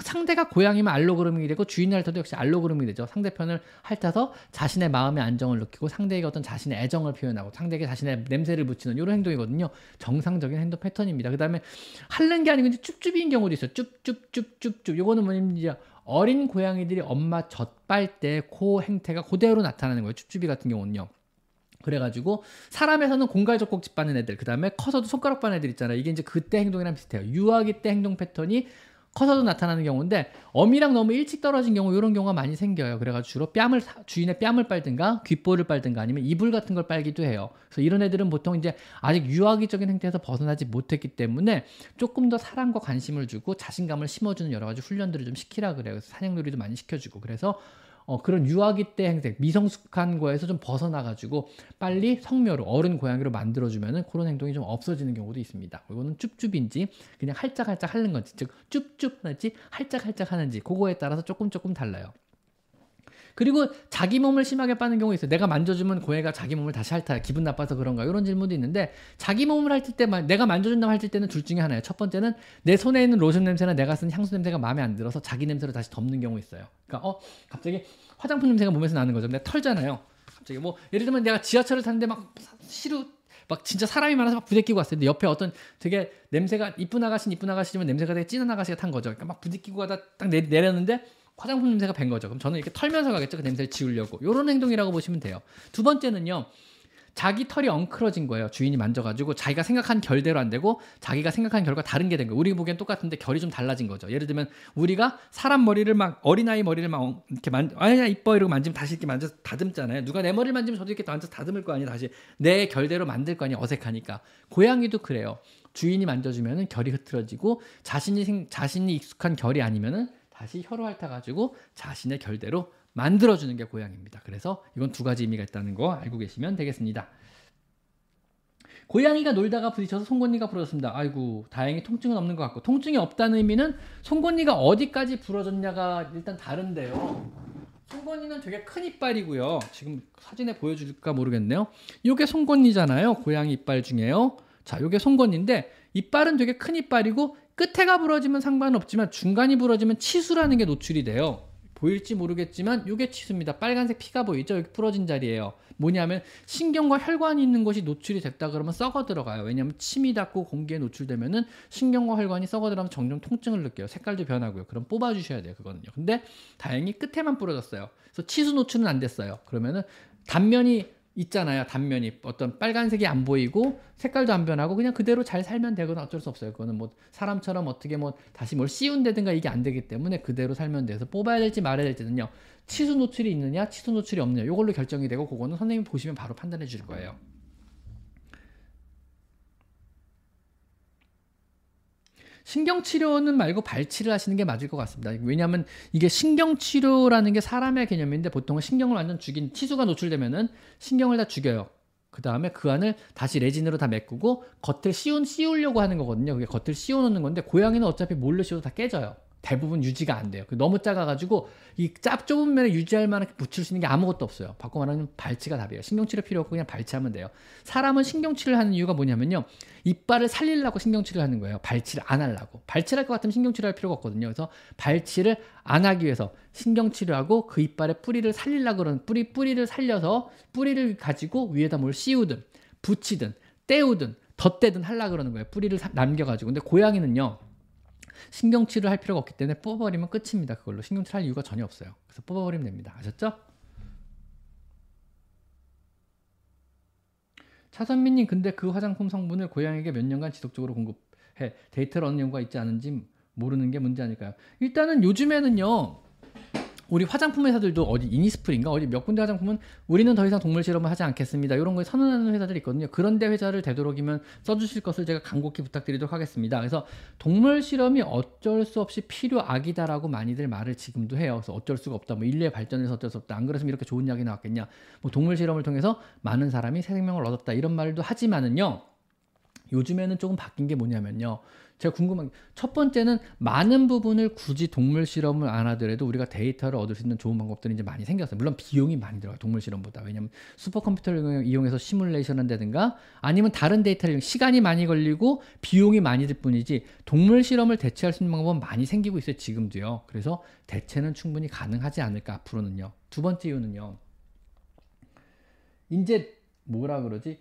상대가 고양이면 알로그루밍이 되고, 주인을 핥아도 역시 알로그루밍이 되죠. 상대편을 핥아서 자신의 마음의 안정을 느끼고, 상대에게 어떤 자신의 애정을 표현하고, 상대에게 자신의 냄새를 붙이는 이런 행동이거든요. 정상적인 행동 패턴입니다. 그 다음에 핥는 게 아니고 쭈쭈비인 경우도 있어요. 쭈쭈쭈쭈쭈. 요거는 뭐냐면 어린 고양이들이 엄마 젖빨 때 코 행태가 그대로 나타나는 거예요. 쭈쭈비 같은 경우는요. 그래가지고 사람에서는 공갈젖꼭지 빠는 애들, 그 다음에 커서도 손가락 빠는 애들 있잖아요. 이게 이제 그때 행동이랑 비슷해요. 유아기 때 행동 패턴이 커서도 나타나는 경우인데, 어미랑 너무 일찍 떨어진 경우 이런 경우가 많이 생겨요. 그래가지고 주로 뺨을, 주인의 뺨을 빨든가 귓볼을 빨든가 아니면 이불 같은 걸 빨기도 해요. 그래서 이런 애들은 보통 이제 아직 유아기적인 행태에서 벗어나지 못했기 때문에 조금 더 사랑과 관심을 주고 자신감을 심어주는 여러 가지 훈련들을 좀 시키라 그래요. 그래서 사냥놀이도 많이 시켜주고, 그래서 어, 그런 유아기 때 행색, 미성숙한 거에서 좀 벗어나가지고 빨리 성묘로, 어른 고양이로 만들어주면은 그런 행동이 좀 없어지는 경우도 있습니다. 이거는 쭈쭈비인지, 그냥 할짝할짝 하는 건지, 즉, 쭈쭈 하는지, 할짝할짝 하는지, 그거에 따라서 조금 조금 달라요. 그리고 자기 몸을 심하게 빠는 경우 있어요. 내가 만져주면 고양이가 자기 몸을 다시 핥아요. 기분 나빠서 그런가? 이런 질문도 있는데, 자기 몸을 핥을 때, 내가 만져준다고 핥을 때는 둘 중에 하나예요. 첫 번째는 내 손에 있는 로션 냄새나 내가 쓴 향수 냄새가 마음에 안 들어서 자기 냄새로 다시 덮는 경우 있어요. 그러니까 어 갑자기 화장품 냄새가 몸에서 나는 거죠. 내가 털잖아요. 갑자기 뭐 예를 들면 내가 지하철을 탔는데 막 시루 막 진짜 사람이 많아서 막 부대끼고 왔어요. 근데 옆에 어떤 되게 냄새가 이쁜 아가씨, 이쁜 아가씨지만 냄새가 되게 진한 아가씨가 탄 거죠. 그러니까 막 부대끼고 가다 딱 내리, 내렸는데 화장품 냄새가 밴 거죠. 그럼 저는 이렇게 털면서 가겠죠. 그 냄새를 지우려고. 이런 행동이라고 보시면 돼요. 두 번째는요. 자기 털이 엉클어진 거예요. 주인이 만져가지고 자기가 생각한 결대로 안 되고 자기가 생각한 결과 다른 게 된 거예요. 우리 보기엔 똑같은데 결이 좀 달라진 거죠. 예를 들면 우리가 사람 머리를 막 어린아이 머리를 막 이렇게 만 아야 이뻐 이러고 만지면 다시 이렇게 만져서 다듬잖아요. 누가 내 머리를 만지면 저도 이렇게 만져서 다듬을 거 아니에요. 다시 내 결대로 만들 거 아니에요. 어색하니까. 고양이도 그래요. 주인이 만져주면 결이 흐트러지고 자신이 생, 자신이 익숙한 결이 아니면은 다시 혀로 핥아가지고 자신의 결대로 만들어주는 게 고양이입니다. 그래서 이건 두 가지 의미가 있다는 거 알고 계시면 되겠습니다. 고양이가 놀다가 부딪혀서 송곳니가 부러졌습니다. 아이고, 다행히 통증은 없는 것 같고, 통증이 없다는 의미는 송곳니가 어디까지 부러졌냐가 일단 다른데요. 송곳니는 되게 큰 이빨이고요. 지금 사진에 보여줄까 모르겠네요. 이게 송곳니잖아요. 고양이 이빨 중에요. 자, 이게 송곳니인데 이빨은 되게 큰 이빨이고 끝에가 부러지면 상관없지만 중간이 부러지면 치수라는 게 노출이 돼요. 보일지 모르겠지만 이게 치수입니다. 빨간색 피가 보이죠? 여기 부러진 자리예요. 뭐냐면 신경과 혈관이 있는 곳이 노출이 됐다 그러면 썩어 들어가요. 왜냐하면 침이 닿고 공기에 노출되면은 신경과 혈관이 썩어 들어가면 점점 통증을 느껴요. 색깔도 변하고요. 그럼 뽑아주셔야 돼요. 그거는요. 근데 다행히 끝에만 부러졌어요. 그래서 치수 노출은 안 됐어요. 그러면은 단면이 있잖아요. 단면이 어떤 빨간색이 안 보이고 색깔도 안 변하고 그냥 그대로 잘 살면 되거나 어쩔 수 없어요. 그거는 뭐 사람처럼 어떻게 뭐 다시 뭘 씌운다든가 이게 안 되기 때문에 그대로 살면 돼서 뽑아야 될지 말아야 될지는요. 치수 노출이 있느냐 치수 노출이 없느냐 이걸로 결정이 되고 그거는 선생님이 보시면 바로 판단해 줄 거예요. 신경치료는 말고 발치를 하시는 게 맞을 것 같습니다. 왜냐하면 이게 신경치료라는 게 사람의 개념인데 보통은 신경을 완전 죽인, 치수가 노출되면은 신경을 다 죽여요. 그 다음에 그 안을 다시 레진으로 다 메꾸고 겉을 씌운, 씌우려고 하는 거거든요. 그게 겉을 씌워놓는 건데 고양이는 어차피 몰래 씌워도 다 깨져요. 대부분 유지가 안 돼요. 너무 작아가지고 이 짭 좁은 면에 유지할 만하게 붙일 수 있는 게 아무것도 없어요. 바꿔 말하면 발치가 답이에요. 신경치료 필요 없고 그냥 발치하면 돼요. 사람은 신경치료를 하는 이유가 뭐냐면요, 이빨을 살리려고 신경치료를 하는 거예요. 발치를 안 하려고. 발치를 할 것 같으면 신경치료할 필요가 없거든요. 그래서 발치를 안 하기 위해서 신경치료하고 그 이빨의 뿌리를 살리려고 그러는 뿌리, 뿌리를 살려서 뿌리를 가지고 위에다 뭘 씌우든 붙이든 때우든 덧대든 하려고 그러는 거예요. 뿌리를 남겨가지고. 근데 고양이는요, 신경치료를 할 필요가 없기 때문에 뽑아버리면 끝입니다. 그걸로 신경치료할 이유가 전혀 없어요. 그래서 뽑아버리면 됩니다. 아셨죠? 차선민님, 근데 그 화장품 성분을 고양이에게 몇 년간 지속적으로 공급해 데이터를 얻는 연구가 있지 않은지 모르는 게 문제 아닐까요? 일단은 요즘에는요, 우리 화장품 회사들도 어디 이니스프린가 어디 몇 군데 화장품은 우리는 더 이상 동물 실험을 하지 않겠습니다, 이런 거에 선언하는 회사들이 있거든요. 그런데 회사를 되도록이면 써주실 것을 제가 간곡히 부탁드리도록 하겠습니다. 그래서 동물 실험이 어쩔 수 없이 필요악이다라고 많이들 말을 지금도 해요. 그래서 어쩔 수가 없다, 뭐 인류의 발전에서 어쩔 수 없다, 안 그랬으면 이렇게 좋은 약이 나왔겠냐, 뭐 동물 실험을 통해서 많은 사람이 새 생명을 얻었다, 이런 말도 하지만은요, 요즘에는 조금 바뀐 게 뭐냐면요, 제가 궁금한 게, 첫 번째는 많은 부분을 굳이 동물 실험을 안 하더라도 우리가 데이터를 얻을 수 있는 좋은 방법들이 이제 많이 생겼어요. 물론 비용이 많이 들어가요, 동물 실험보다. 왜냐면 슈퍼컴퓨터를 이용해서 시뮬레이션 한다든가 아니면 다른 데이터를 이용, 시간이 많이 걸리고 비용이 많이 들 뿐이지 동물 실험을 대체할 수 있는 방법은 많이 생기고 있어요, 지금도요. 그래서 대체는 충분히 가능하지 않을까, 앞으로는요. 두 번째 이유는요, 이제 뭐라 그러지?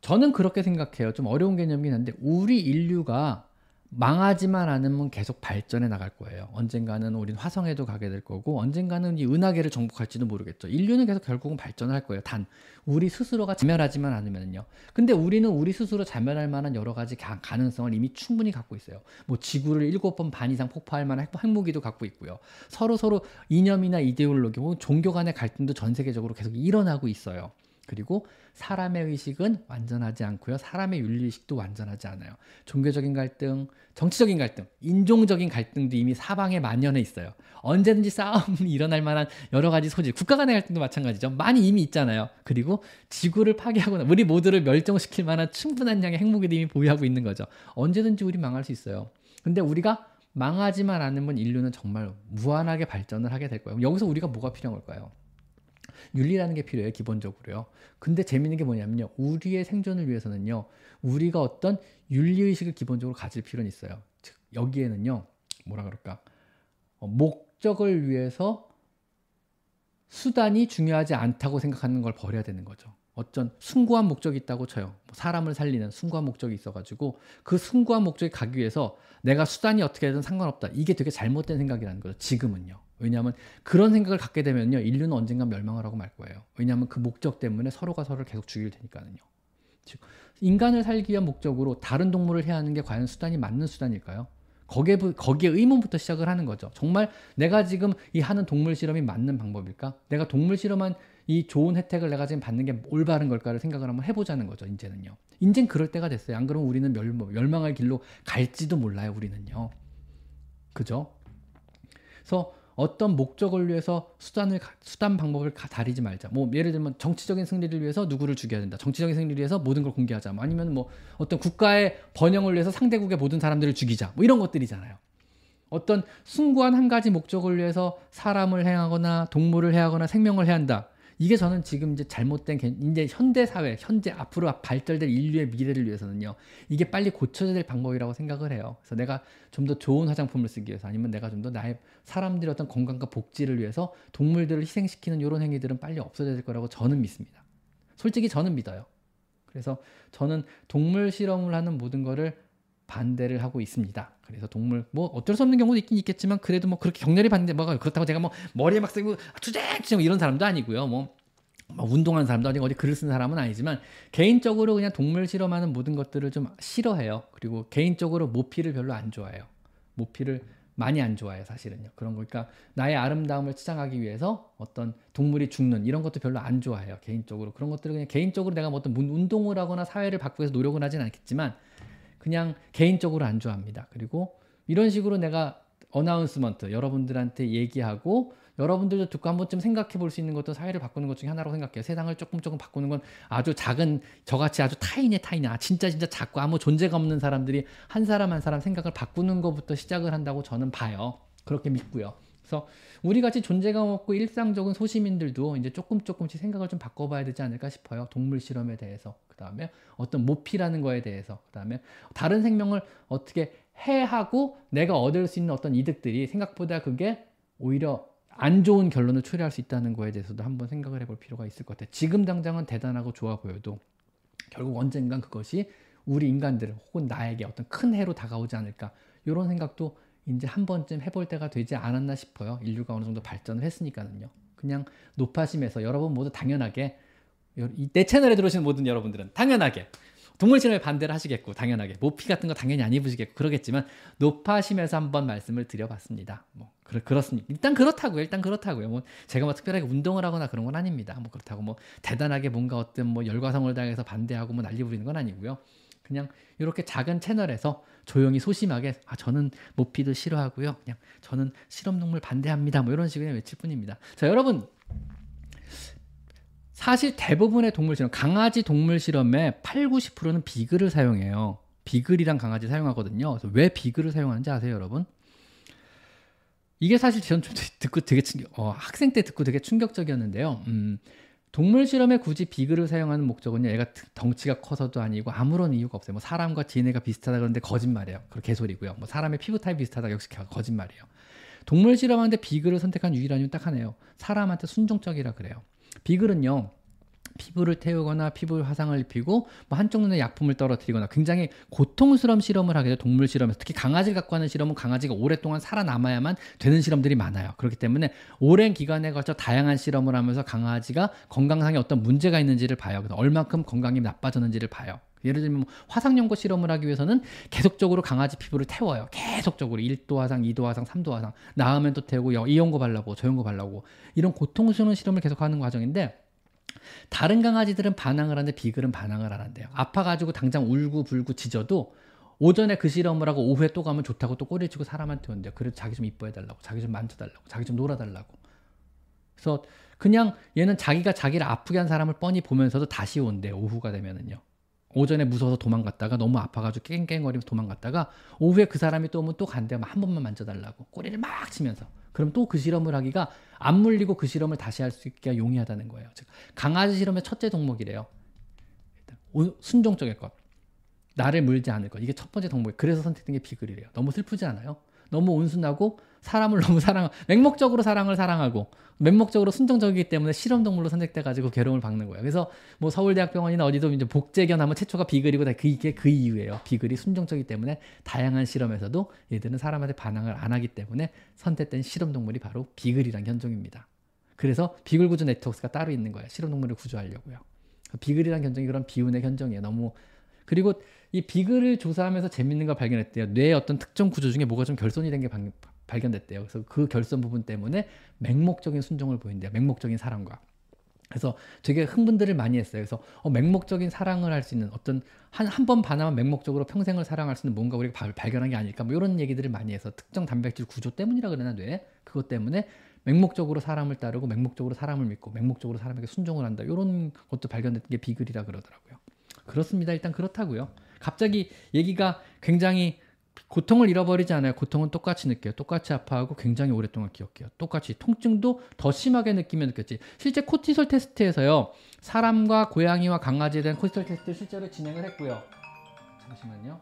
저는 그렇게 생각해요. 좀 어려운 개념이긴 한데, 우리 인류가 망하지만 않으면 계속 발전해 나갈 거예요. 언젠가는 우린 화성에도 가게 될 거고, 언젠가는 이 은하계를 정복할지도 모르겠죠. 인류는 계속 결국은 발전을 할 거예요. 단 우리 스스로가 자멸하지만 않으면요. 근데 우리는 우리 스스로 자멸할 만한 여러 가지 가능성을 이미 충분히 갖고 있어요. 뭐 지구를 일곱 번 반 이상 폭파할 만한 핵무기도 갖고 있고요. 서로 서로 이념이나 이데올로기 혹은 종교 간의 갈등도 전 세계적으로 계속 일어나고 있어요. 그리고 사람의 의식은 완전하지 않고요, 사람의 윤리의식도 완전하지 않아요. 종교적인 갈등, 정치적인 갈등, 인종적인 갈등도 이미 사방에 만연해 있어요. 언제든지 싸움이 일어날 만한 여러 가지 소지, 국가 간의 갈등도 마찬가지죠. 많이 이미 있잖아요. 그리고 지구를 파괴하거나 우리 모두를 멸종시킬 만한 충분한 양의 핵무기도 이미 보유하고 있는 거죠. 언제든지 우리 망할 수 있어요. 근데 우리가 망하지만 않으면 인류는 정말 무한하게 발전을 하게 될 거예요. 여기서 우리가 뭐가 필요한 걸까요? 윤리라는 게 필요해요, 기본적으로요. 근데 재밌는 게 뭐냐면요, 우리의 생존을 위해서는요, 우리가 어떤 윤리의식을 기본적으로 가질 필요는 있어요. 즉 여기에는요, 뭐라 그럴까, 어, 목적을 위해서 수단이 중요하지 않다고 생각하는 걸 버려야 되는 거죠. 어떤 숭고한 목적이 있다고 쳐요. 뭐 사람을 살리는 숭고한 목적이 있어가지고 그 숭고한 목적에 가기 위해서 내가 수단이 어떻게 되든 상관없다, 이게 되게 잘못된 생각이라는 거죠, 지금은요. 왜냐하면 그런 생각을 갖게 되면요, 인류는 언젠가 멸망을 하고 말 거예요. 왜냐하면 그 목적 때문에 서로가 서로를 계속 죽일 테니까요. 즉 인간을 살기 위한 목적으로 다른 동물을 해야 하는 게 과연 수단이 맞는 수단일까요? 거기에, 거기에 의문부터 시작을 하는 거죠. 정말 내가 지금 이 하는 동물 실험이 맞는 방법일까? 내가 동물 실험한 이 좋은 혜택을 내가 지금 받는 게 올바른 걸까를 생각을 한번 해보자는 거죠, 이제는요. 이젠 그럴 때가 됐어요. 안 그러면 우리는 멸, 멸망할 길로 갈지도 몰라요, 우리는요. 그죠? 그래서 어떤 목적을 위해서 수단을, 수단 방법을 다리지 말자. 뭐 예를 들면 정치적인 승리를 위해서 누구를 죽여야 된다, 정치적인 승리를 위해서 모든 걸 공개하자, 뭐 아니면 뭐 어떤 국가의 번영을 위해서 상대국의 모든 사람들을 죽이자, 뭐 이런 것들이잖아요. 어떤 숭고한 한 가지 목적을 위해서 사람을 해하거나 동물을 해하거나 생명을 해한다, 이게 저는 지금 이제 잘못된, 이제 현대사회, 현재 앞으로 발달될 인류의 미래를 위해서는요, 이게 빨리 고쳐져야 될 방법이라고 생각을 해요. 그래서 내가 좀 더 좋은 화장품을 쓰기 위해서, 아니면 내가 좀 더 나의 사람들의 어떤 건강과 복지를 위해서 동물들을 희생시키는 이런 행위들은 빨리 없어져야 될 거라고 저는 믿습니다. 솔직히 저는 믿어요. 그래서 저는 동물 실험을 하는 모든 거를 반대를 하고 있습니다. 그래서 동물 뭐 어쩔 수 없는 경우도 있긴 있겠지만, 그래도 뭐 그렇게 격렬히 반대, 뭐 그렇다고 제가 뭐 머리에 막 쓰고 투쟁 이런 사람도 아니고요, 뭐 운동하는 사람도 아니고 어디 글을 쓰는 사람은 아니지만, 개인적으로 그냥 동물 실험하는 모든 것들을 좀 싫어해요. 그리고 개인적으로 모피를 별로 안 좋아해요. 모피를 많이 안 좋아해요, 사실은요. 그런 거니까 나의 아름다움을 치장하기 위해서 어떤 동물이 죽는 이런 것도 별로 안 좋아해요, 개인적으로. 그런 것들을 그냥 개인적으로 내가 뭐 어떤 운동을 하거나 사회를 바꾸기 위해서 노력은 하진 않겠지만 그냥 개인적으로 안 좋아합니다. 그리고 이런 식으로 내가 어나운스먼트 여러분들한테 얘기하고, 여러분들도 듣고 한 번쯤 생각해 볼 수 있는 것도 사회를 바꾸는 것 중에 하나라고 생각해요. 세상을 조금 조금 바꾸는 건 아주 작은, 저같이 아주 타인의 타인, 아 진짜 진짜 작고 아무 존재가 없는 사람들이 한 사람 한 사람 생각을 바꾸는 것부터 시작을 한다고 저는 봐요. 그렇게 믿고요. 그래서 우리같이 존재감 없고 일상적인 소시민들도 이제 조금 조금씩 생각을 좀 바꿔봐야 되지 않을까 싶어요. 동물 실험에 대해서, 그 다음에 어떤 모피라는 거에 대해서, 그 다음에 다른 생명을 어떻게 해하고 내가 얻을 수 있는 어떤 이득들이 생각보다 그게 오히려 안 좋은 결론을 초래할 수 있다는 거에 대해서도 한번 생각을 해볼 필요가 있을 것 같아요. 지금 당장은 대단하고 좋아 보여도 결국 언젠간 그것이 우리 인간들 혹은 나에게 어떤 큰 해로 다가오지 않을까, 이런 생각도 이제 한 번쯤 해볼 때가 되지 않았나 싶어요. 인류가 어느 정도 발전을 했으니까요. 그냥 노파심에서 여러분 모두 당연하게, 내 채널에 들어오시는 모든 여러분들은 당연하게 동물실험에 반대를 하시겠고, 당연하게 모피 같은 거 당연히 안 입으시겠고 그러겠지만, 노파심에서 한번 말씀을 드려봤습니다. 뭐 그렇, 그렇습니다. 일단 그렇다고요. 일단 그렇다고요. 뭐 제가 뭐 특별하게 운동을 하거나 그런 건 아닙니다. 뭐 그렇다고 뭐 대단하게 뭔가 어떤 뭐 열과성을 당해서 반대하고 뭐 난리 부리는 건 아니고요. 그냥 이렇게 작은 채널에서 조용히 소심하게, 아 저는 모피도 싫어하고요, 그냥 저는 실험동물 반대합니다, 뭐 이런 식으로 외칠 뿐입니다. 자, 여러분 사실 대부분의 동물실험, 강아지 동물실험의 팔십, 구십 퍼센트는 비글을 사용해요. 비글이랑 강아지 사용하거든요. 그래서 왜 비글을 사용하는지 아세요, 여러분? 이게 사실 저는 좀 듣고 되게 어, 학생 때 듣고 되게 충격적이었는데요. 음, 동물 실험에 굳이 비글을 사용하는 목적은요, 얘가 덩치가 커서도 아니고 아무런 이유가 없어요. 뭐 사람과 디엔에이가 비슷하다 그러는데 거짓말이에요. 그런 개소리고요. 뭐 사람의 피부 타입이 비슷하다, 역시 거짓말이에요. 동물 실험하는데 비글을 선택한 유일한 이유는 딱 하나예요. 사람한테 순종적이라 그래요. 비글은요, 피부를 태우거나 피부에 화상을 입히고 뭐 한쪽 눈에 약품을 떨어뜨리거나 굉장히 고통스러운 실험을 하게 돼요. 동물 실험에서 특히 강아지를 갖고 하는 실험은 강아지가 오랫동안 살아남아야만 되는 실험들이 많아요. 그렇기 때문에 오랜 기간에 걸쳐 다양한 실험을 하면서 강아지가 건강상에 어떤 문제가 있는지를 봐요. 그래서 얼만큼 건강이 나빠졌는지를 봐요. 예를 들면 화상연고 실험을 하기 위해서는 계속적으로 강아지 피부를 태워요. 계속적으로 일 도 화상, 이 도 화상, 삼 도 화상, 나으면 또 태우고 이온 거 발라보고 저온 거 발라보고, 이런 고통스러운 실험을 계속하는 과정인데, 다른 강아지들은 반항을 하는데 비글은 반항을 안 한대요. 아파가지고 당장 울고 불고 짖어도 오전에 그 실험을 하고 오후에 또 가면 좋다고 또 꼬리를 치고 사람한테 온대요. 그래도 자기 좀 이뻐해달라고, 자기 좀 만져달라고, 자기 좀 놀아달라고. 그래서 그냥 얘는 자기가 자기를 아프게 한 사람을 뻔히 보면서도 다시 온대요. 오후가 되면은요. 오전에 무서워서 도망갔다가 너무 아파가지고 깽깽거리면서 도망갔다가 오후에 그 사람이 또 오면 또 간대요. 막 한 번만 만져달라고 꼬리를 막 치면서. 그럼 또 그 실험을 하기가 안 물리고 그 실험을 다시 할 수 있기가 용이하다는 거예요. 즉 강아지 실험의 첫째 덕목이래요. 순종적일 것, 나를 물지 않을 것, 이게 첫 번째 덕목이에요. 그래서 선택된 게 비글이래요. 너무 슬프지 않아요? 너무 온순하고 사람을 너무 사랑하고 맹목적으로 사랑을 사랑하고 맹목적으로 순종적이기 때문에 실험동물로 선택돼가지고 괴로움을 받는 거예요. 그래서 뭐 서울대학병원이나 어디도 이제 복제견 하면 최초가 비글이고 다 그게 그 이유예요. 비글이 순종적이기 때문에 다양한 실험에서도 얘들은 사람한테 반항을 안 하기 때문에 선택된 실험동물이 바로 비글이란 견종입니다. 그래서 비글 구조 네트워크가 따로 있는 거예요. 실험동물을 구조하려고요. 비글이란 견종이 그런 비운의 견종이에요. 너무. 그리고 이 비글을 조사하면서 재밌는 걸 발견했대요. 뇌의 어떤 특정 구조 중에 뭐가 좀 결손이 된 게 발견됐대요. 그래서 그 결손 부분 때문에 맹목적인 순종을 보인대요. 맹목적인 사랑과. 그래서 되게 흥분들을 많이 했어요. 그래서 어, 맹목적인 사랑을 할 수 있는 어떤 한 한 번 반하면 맹목적으로 평생을 사랑할 수 있는 뭔가 우리가 발, 발견한 게 아닐까, 뭐 이런 얘기들을 많이 해서 특정 단백질 구조 때문이라 그러나 뇌 그것 때문에 맹목적으로 사람을 따르고 맹목적으로 사람을 믿고 맹목적으로 사람에게 순종을 한다, 이런 것도 발견된 게 비글이라 그러더라고요. 그렇습니다. 일단 그렇다고요. 갑자기 얘기가 굉장히 고통을 잃어버리지 않아요. 고통은 똑같이 느껴요. 똑같이 아파하고 굉장히 오랫동안 기억해요. 똑같이 통증도 더 심하게 느끼면 느꼈지. 실제 코티솔 테스트에서요, 사람과 고양이와 강아지에 대한 코티솔 테스트를 실제로 진행을 했고요. 잠시만요.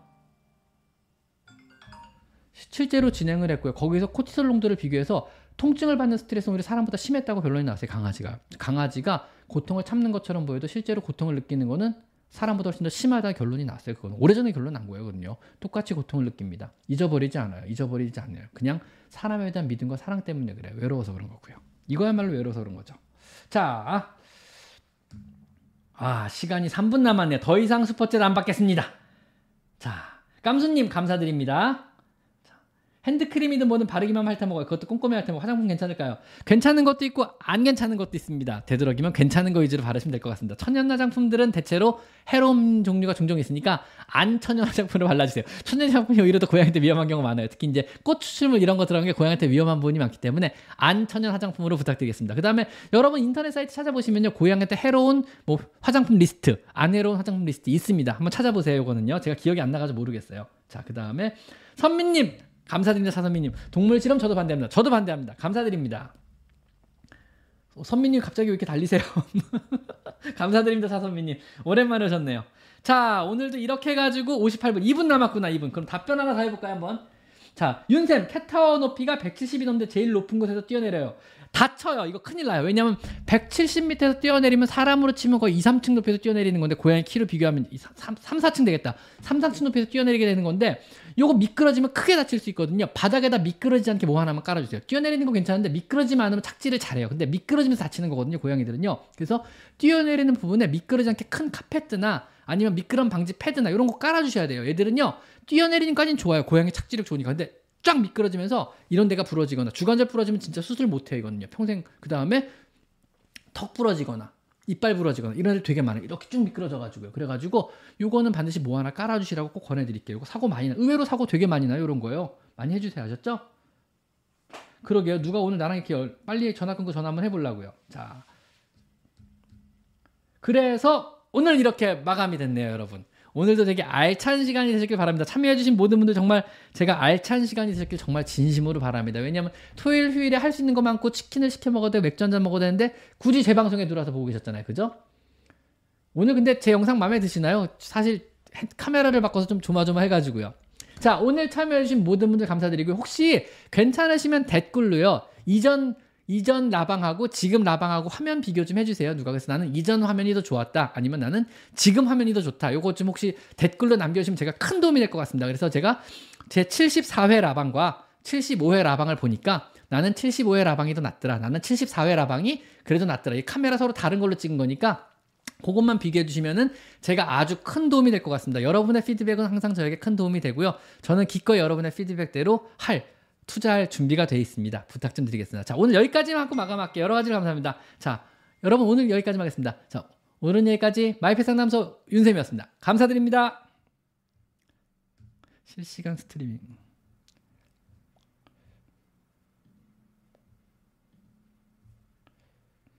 실제로 진행을 했고요. 거기서 코티솔 농도를 비교해서 통증을 받는 스트레스는 오히려 사람보다 심했다고 변론이 나왔어요. 강아지가. 강아지가 고통을 참는 것처럼 보여도 실제로 고통을 느끼는 거는 사람보다 훨씬 더 심하다 결론이 났어요. 그건 오래전에 결론 난 거예요. 그건요. 똑같이 고통을 느낍니다. 잊어버리지 않아요. 잊어버리지 않아요. 그냥 사람에 대한 믿음과 사랑 때문에 그래요. 외로워서 그런 거고요. 이거야말로 외로워서 그런 거죠. 자, 아 시간이 삼 분 남았네요. 더 이상 슈퍼챗 안 받겠습니다. 자, 깜수님 감사드립니다. 핸드크림이든 뭐든 바르기만 핥아먹어요. 그것도 꼼꼼히 핥아먹어요. 화장품 괜찮을까요? 괜찮은 것도 있고 안 괜찮은 것도 있습니다. 되도록이면 괜찮은 거 위주로 바르시면 될 것 같습니다. 천연 화장품들은 대체로 해로운 종류가 종종 있으니까 안 천연 화장품을 발라주세요. 천연 화장품이 오히려 더 고양이한테 위험한 경우가 많아요. 특히 이제 꽃추출물 이런 거 들어간 게 고양이한테 위험한 부분이 많기 때문에 안 천연 화장품으로 부탁드리겠습니다. 그 다음에 여러분 인터넷 사이트 찾아보시면요, 고양이한테 해로운 뭐 화장품 리스트, 안 해로운 화장품 리스트 있습니다. 한번 찾아보세요. 이거는요 제가 기억이 안 나가지고 모르겠어요. 자, 그 다음에 선미님 감사드립니다. 사선미님. 동물 실험 저도 반대합니다. 저도 반대합니다. 감사드립니다. 선미님 갑자기 왜 이렇게 달리세요? 감사드립니다. 사선미님. 오랜만에 오셨네요. 자, 오늘도 이렇게 해가지고 오십팔 분, 이 분 남았구나, 이 분. 그럼 답변 하나 더 해볼까요, 한번? 자, 윤쌤, 캣타워 높이가 백칠십이 넘는데 제일 높은 곳에서 뛰어내려요. 다쳐요. 이거 큰일 나요. 왜냐면 백칠십 미터에서 뛰어내리면 사람으로 치면 거의 이, 삼 층 높이에서 뛰어내리는 건데, 고양이 키로 비교하면 삼, 사 층 되겠다. 삼, 삼 층 높이에서 뛰어내리게 되는 건데, 요거 미끄러지면 크게 다칠 수 있거든요. 바닥에다 미끄러지지 않게 뭐 하나만 깔아주세요. 뛰어내리는 건 괜찮은데 미끄러지면 안 하면 착지를 잘해요. 근데 미끄러지면서 다치는 거거든요, 고양이들은요. 그래서 뛰어내리는 부분에 미끄러지지 않게 큰 카페트나 아니면 미끄럼 방지 패드나 이런 거 깔아주셔야 돼요. 얘들은요, 뛰어내리는까지는 좋아요. 고양이 착지력 좋으니까. 근데 쫙 미끄러지면서 이런 데가 부러지거나 주관절 부러지면 진짜 수술 못해요, 이거는요. 평생. 그 다음에 턱 부러지거나 이빨 부러지거나 이런 애들 되게 많아요. 이렇게 쭉 미끄러져가지고요. 그래가지고 요거는 반드시 뭐 하나 깔아주시라고 꼭 권해드릴게요. 요거 사고 많이 나, 의외로 사고 되게 많이 나요, 이런 거요. 많이 해주세요. 아셨죠? 그러게요. 누가 오늘 나랑 이렇게 빨리 전화 끊고 전화 한번 해보려고요. 자, 그래서 오늘 이렇게 마감이 됐네요, 여러분. 오늘도 되게 알찬 시간이 되셨길 바랍니다. 참여해주신 모든 분들 정말 제가 알찬 시간이 되셨길 정말 진심으로 바랍니다. 왜냐하면 토요일 휴일에 할 수 있는 거 많고 치킨을 시켜 먹어도 되고 맥주 한잔 먹어도 되는데 굳이 제 방송에 들어와서 보고 계셨잖아요, 그죠? 오늘 근데 제 영상 마음에 드시나요? 사실 카메라를 바꿔서 좀 조마조마해가지고요. 자, 오늘 참여해주신 모든 분들 감사드리고요. 혹시 괜찮으시면 댓글로요, 이전 이전 라방하고 지금 라방하고 화면 비교 좀 해주세요. 누가 그래서 나는 이전 화면이 더 좋았다, 아니면 나는 지금 화면이 더 좋다, 요거 좀 혹시 댓글로 남겨주시면 제가 큰 도움이 될 것 같습니다. 그래서 제가 제 칠십사 회 라방과 칠십오 회 라방을 보니까 나는 칠십오 회 라방이 더 낫더라, 나는 칠십사 회 라방이 그래도 낫더라, 이 카메라 서로 다른 걸로 찍은 거니까 그것만 비교해 주시면은 제가 아주 큰 도움이 될 것 같습니다. 여러분의 피드백은 항상 저에게 큰 도움이 되고요. 저는 기꺼이 여러분의 피드백대로 할 투자할 준비가 되어 있습니다. 부탁 좀 드리겠습니다. 자, 오늘 여기까지만 하고 마감할게요. 여러 가지로 감사합니다. 자, 여러분 오늘 여기까지만 하겠습니다. 자, 오늘은 여기까지 마이펫 상담소 윤쌤이었습니다. 감사드립니다. 실시간 스트리밍.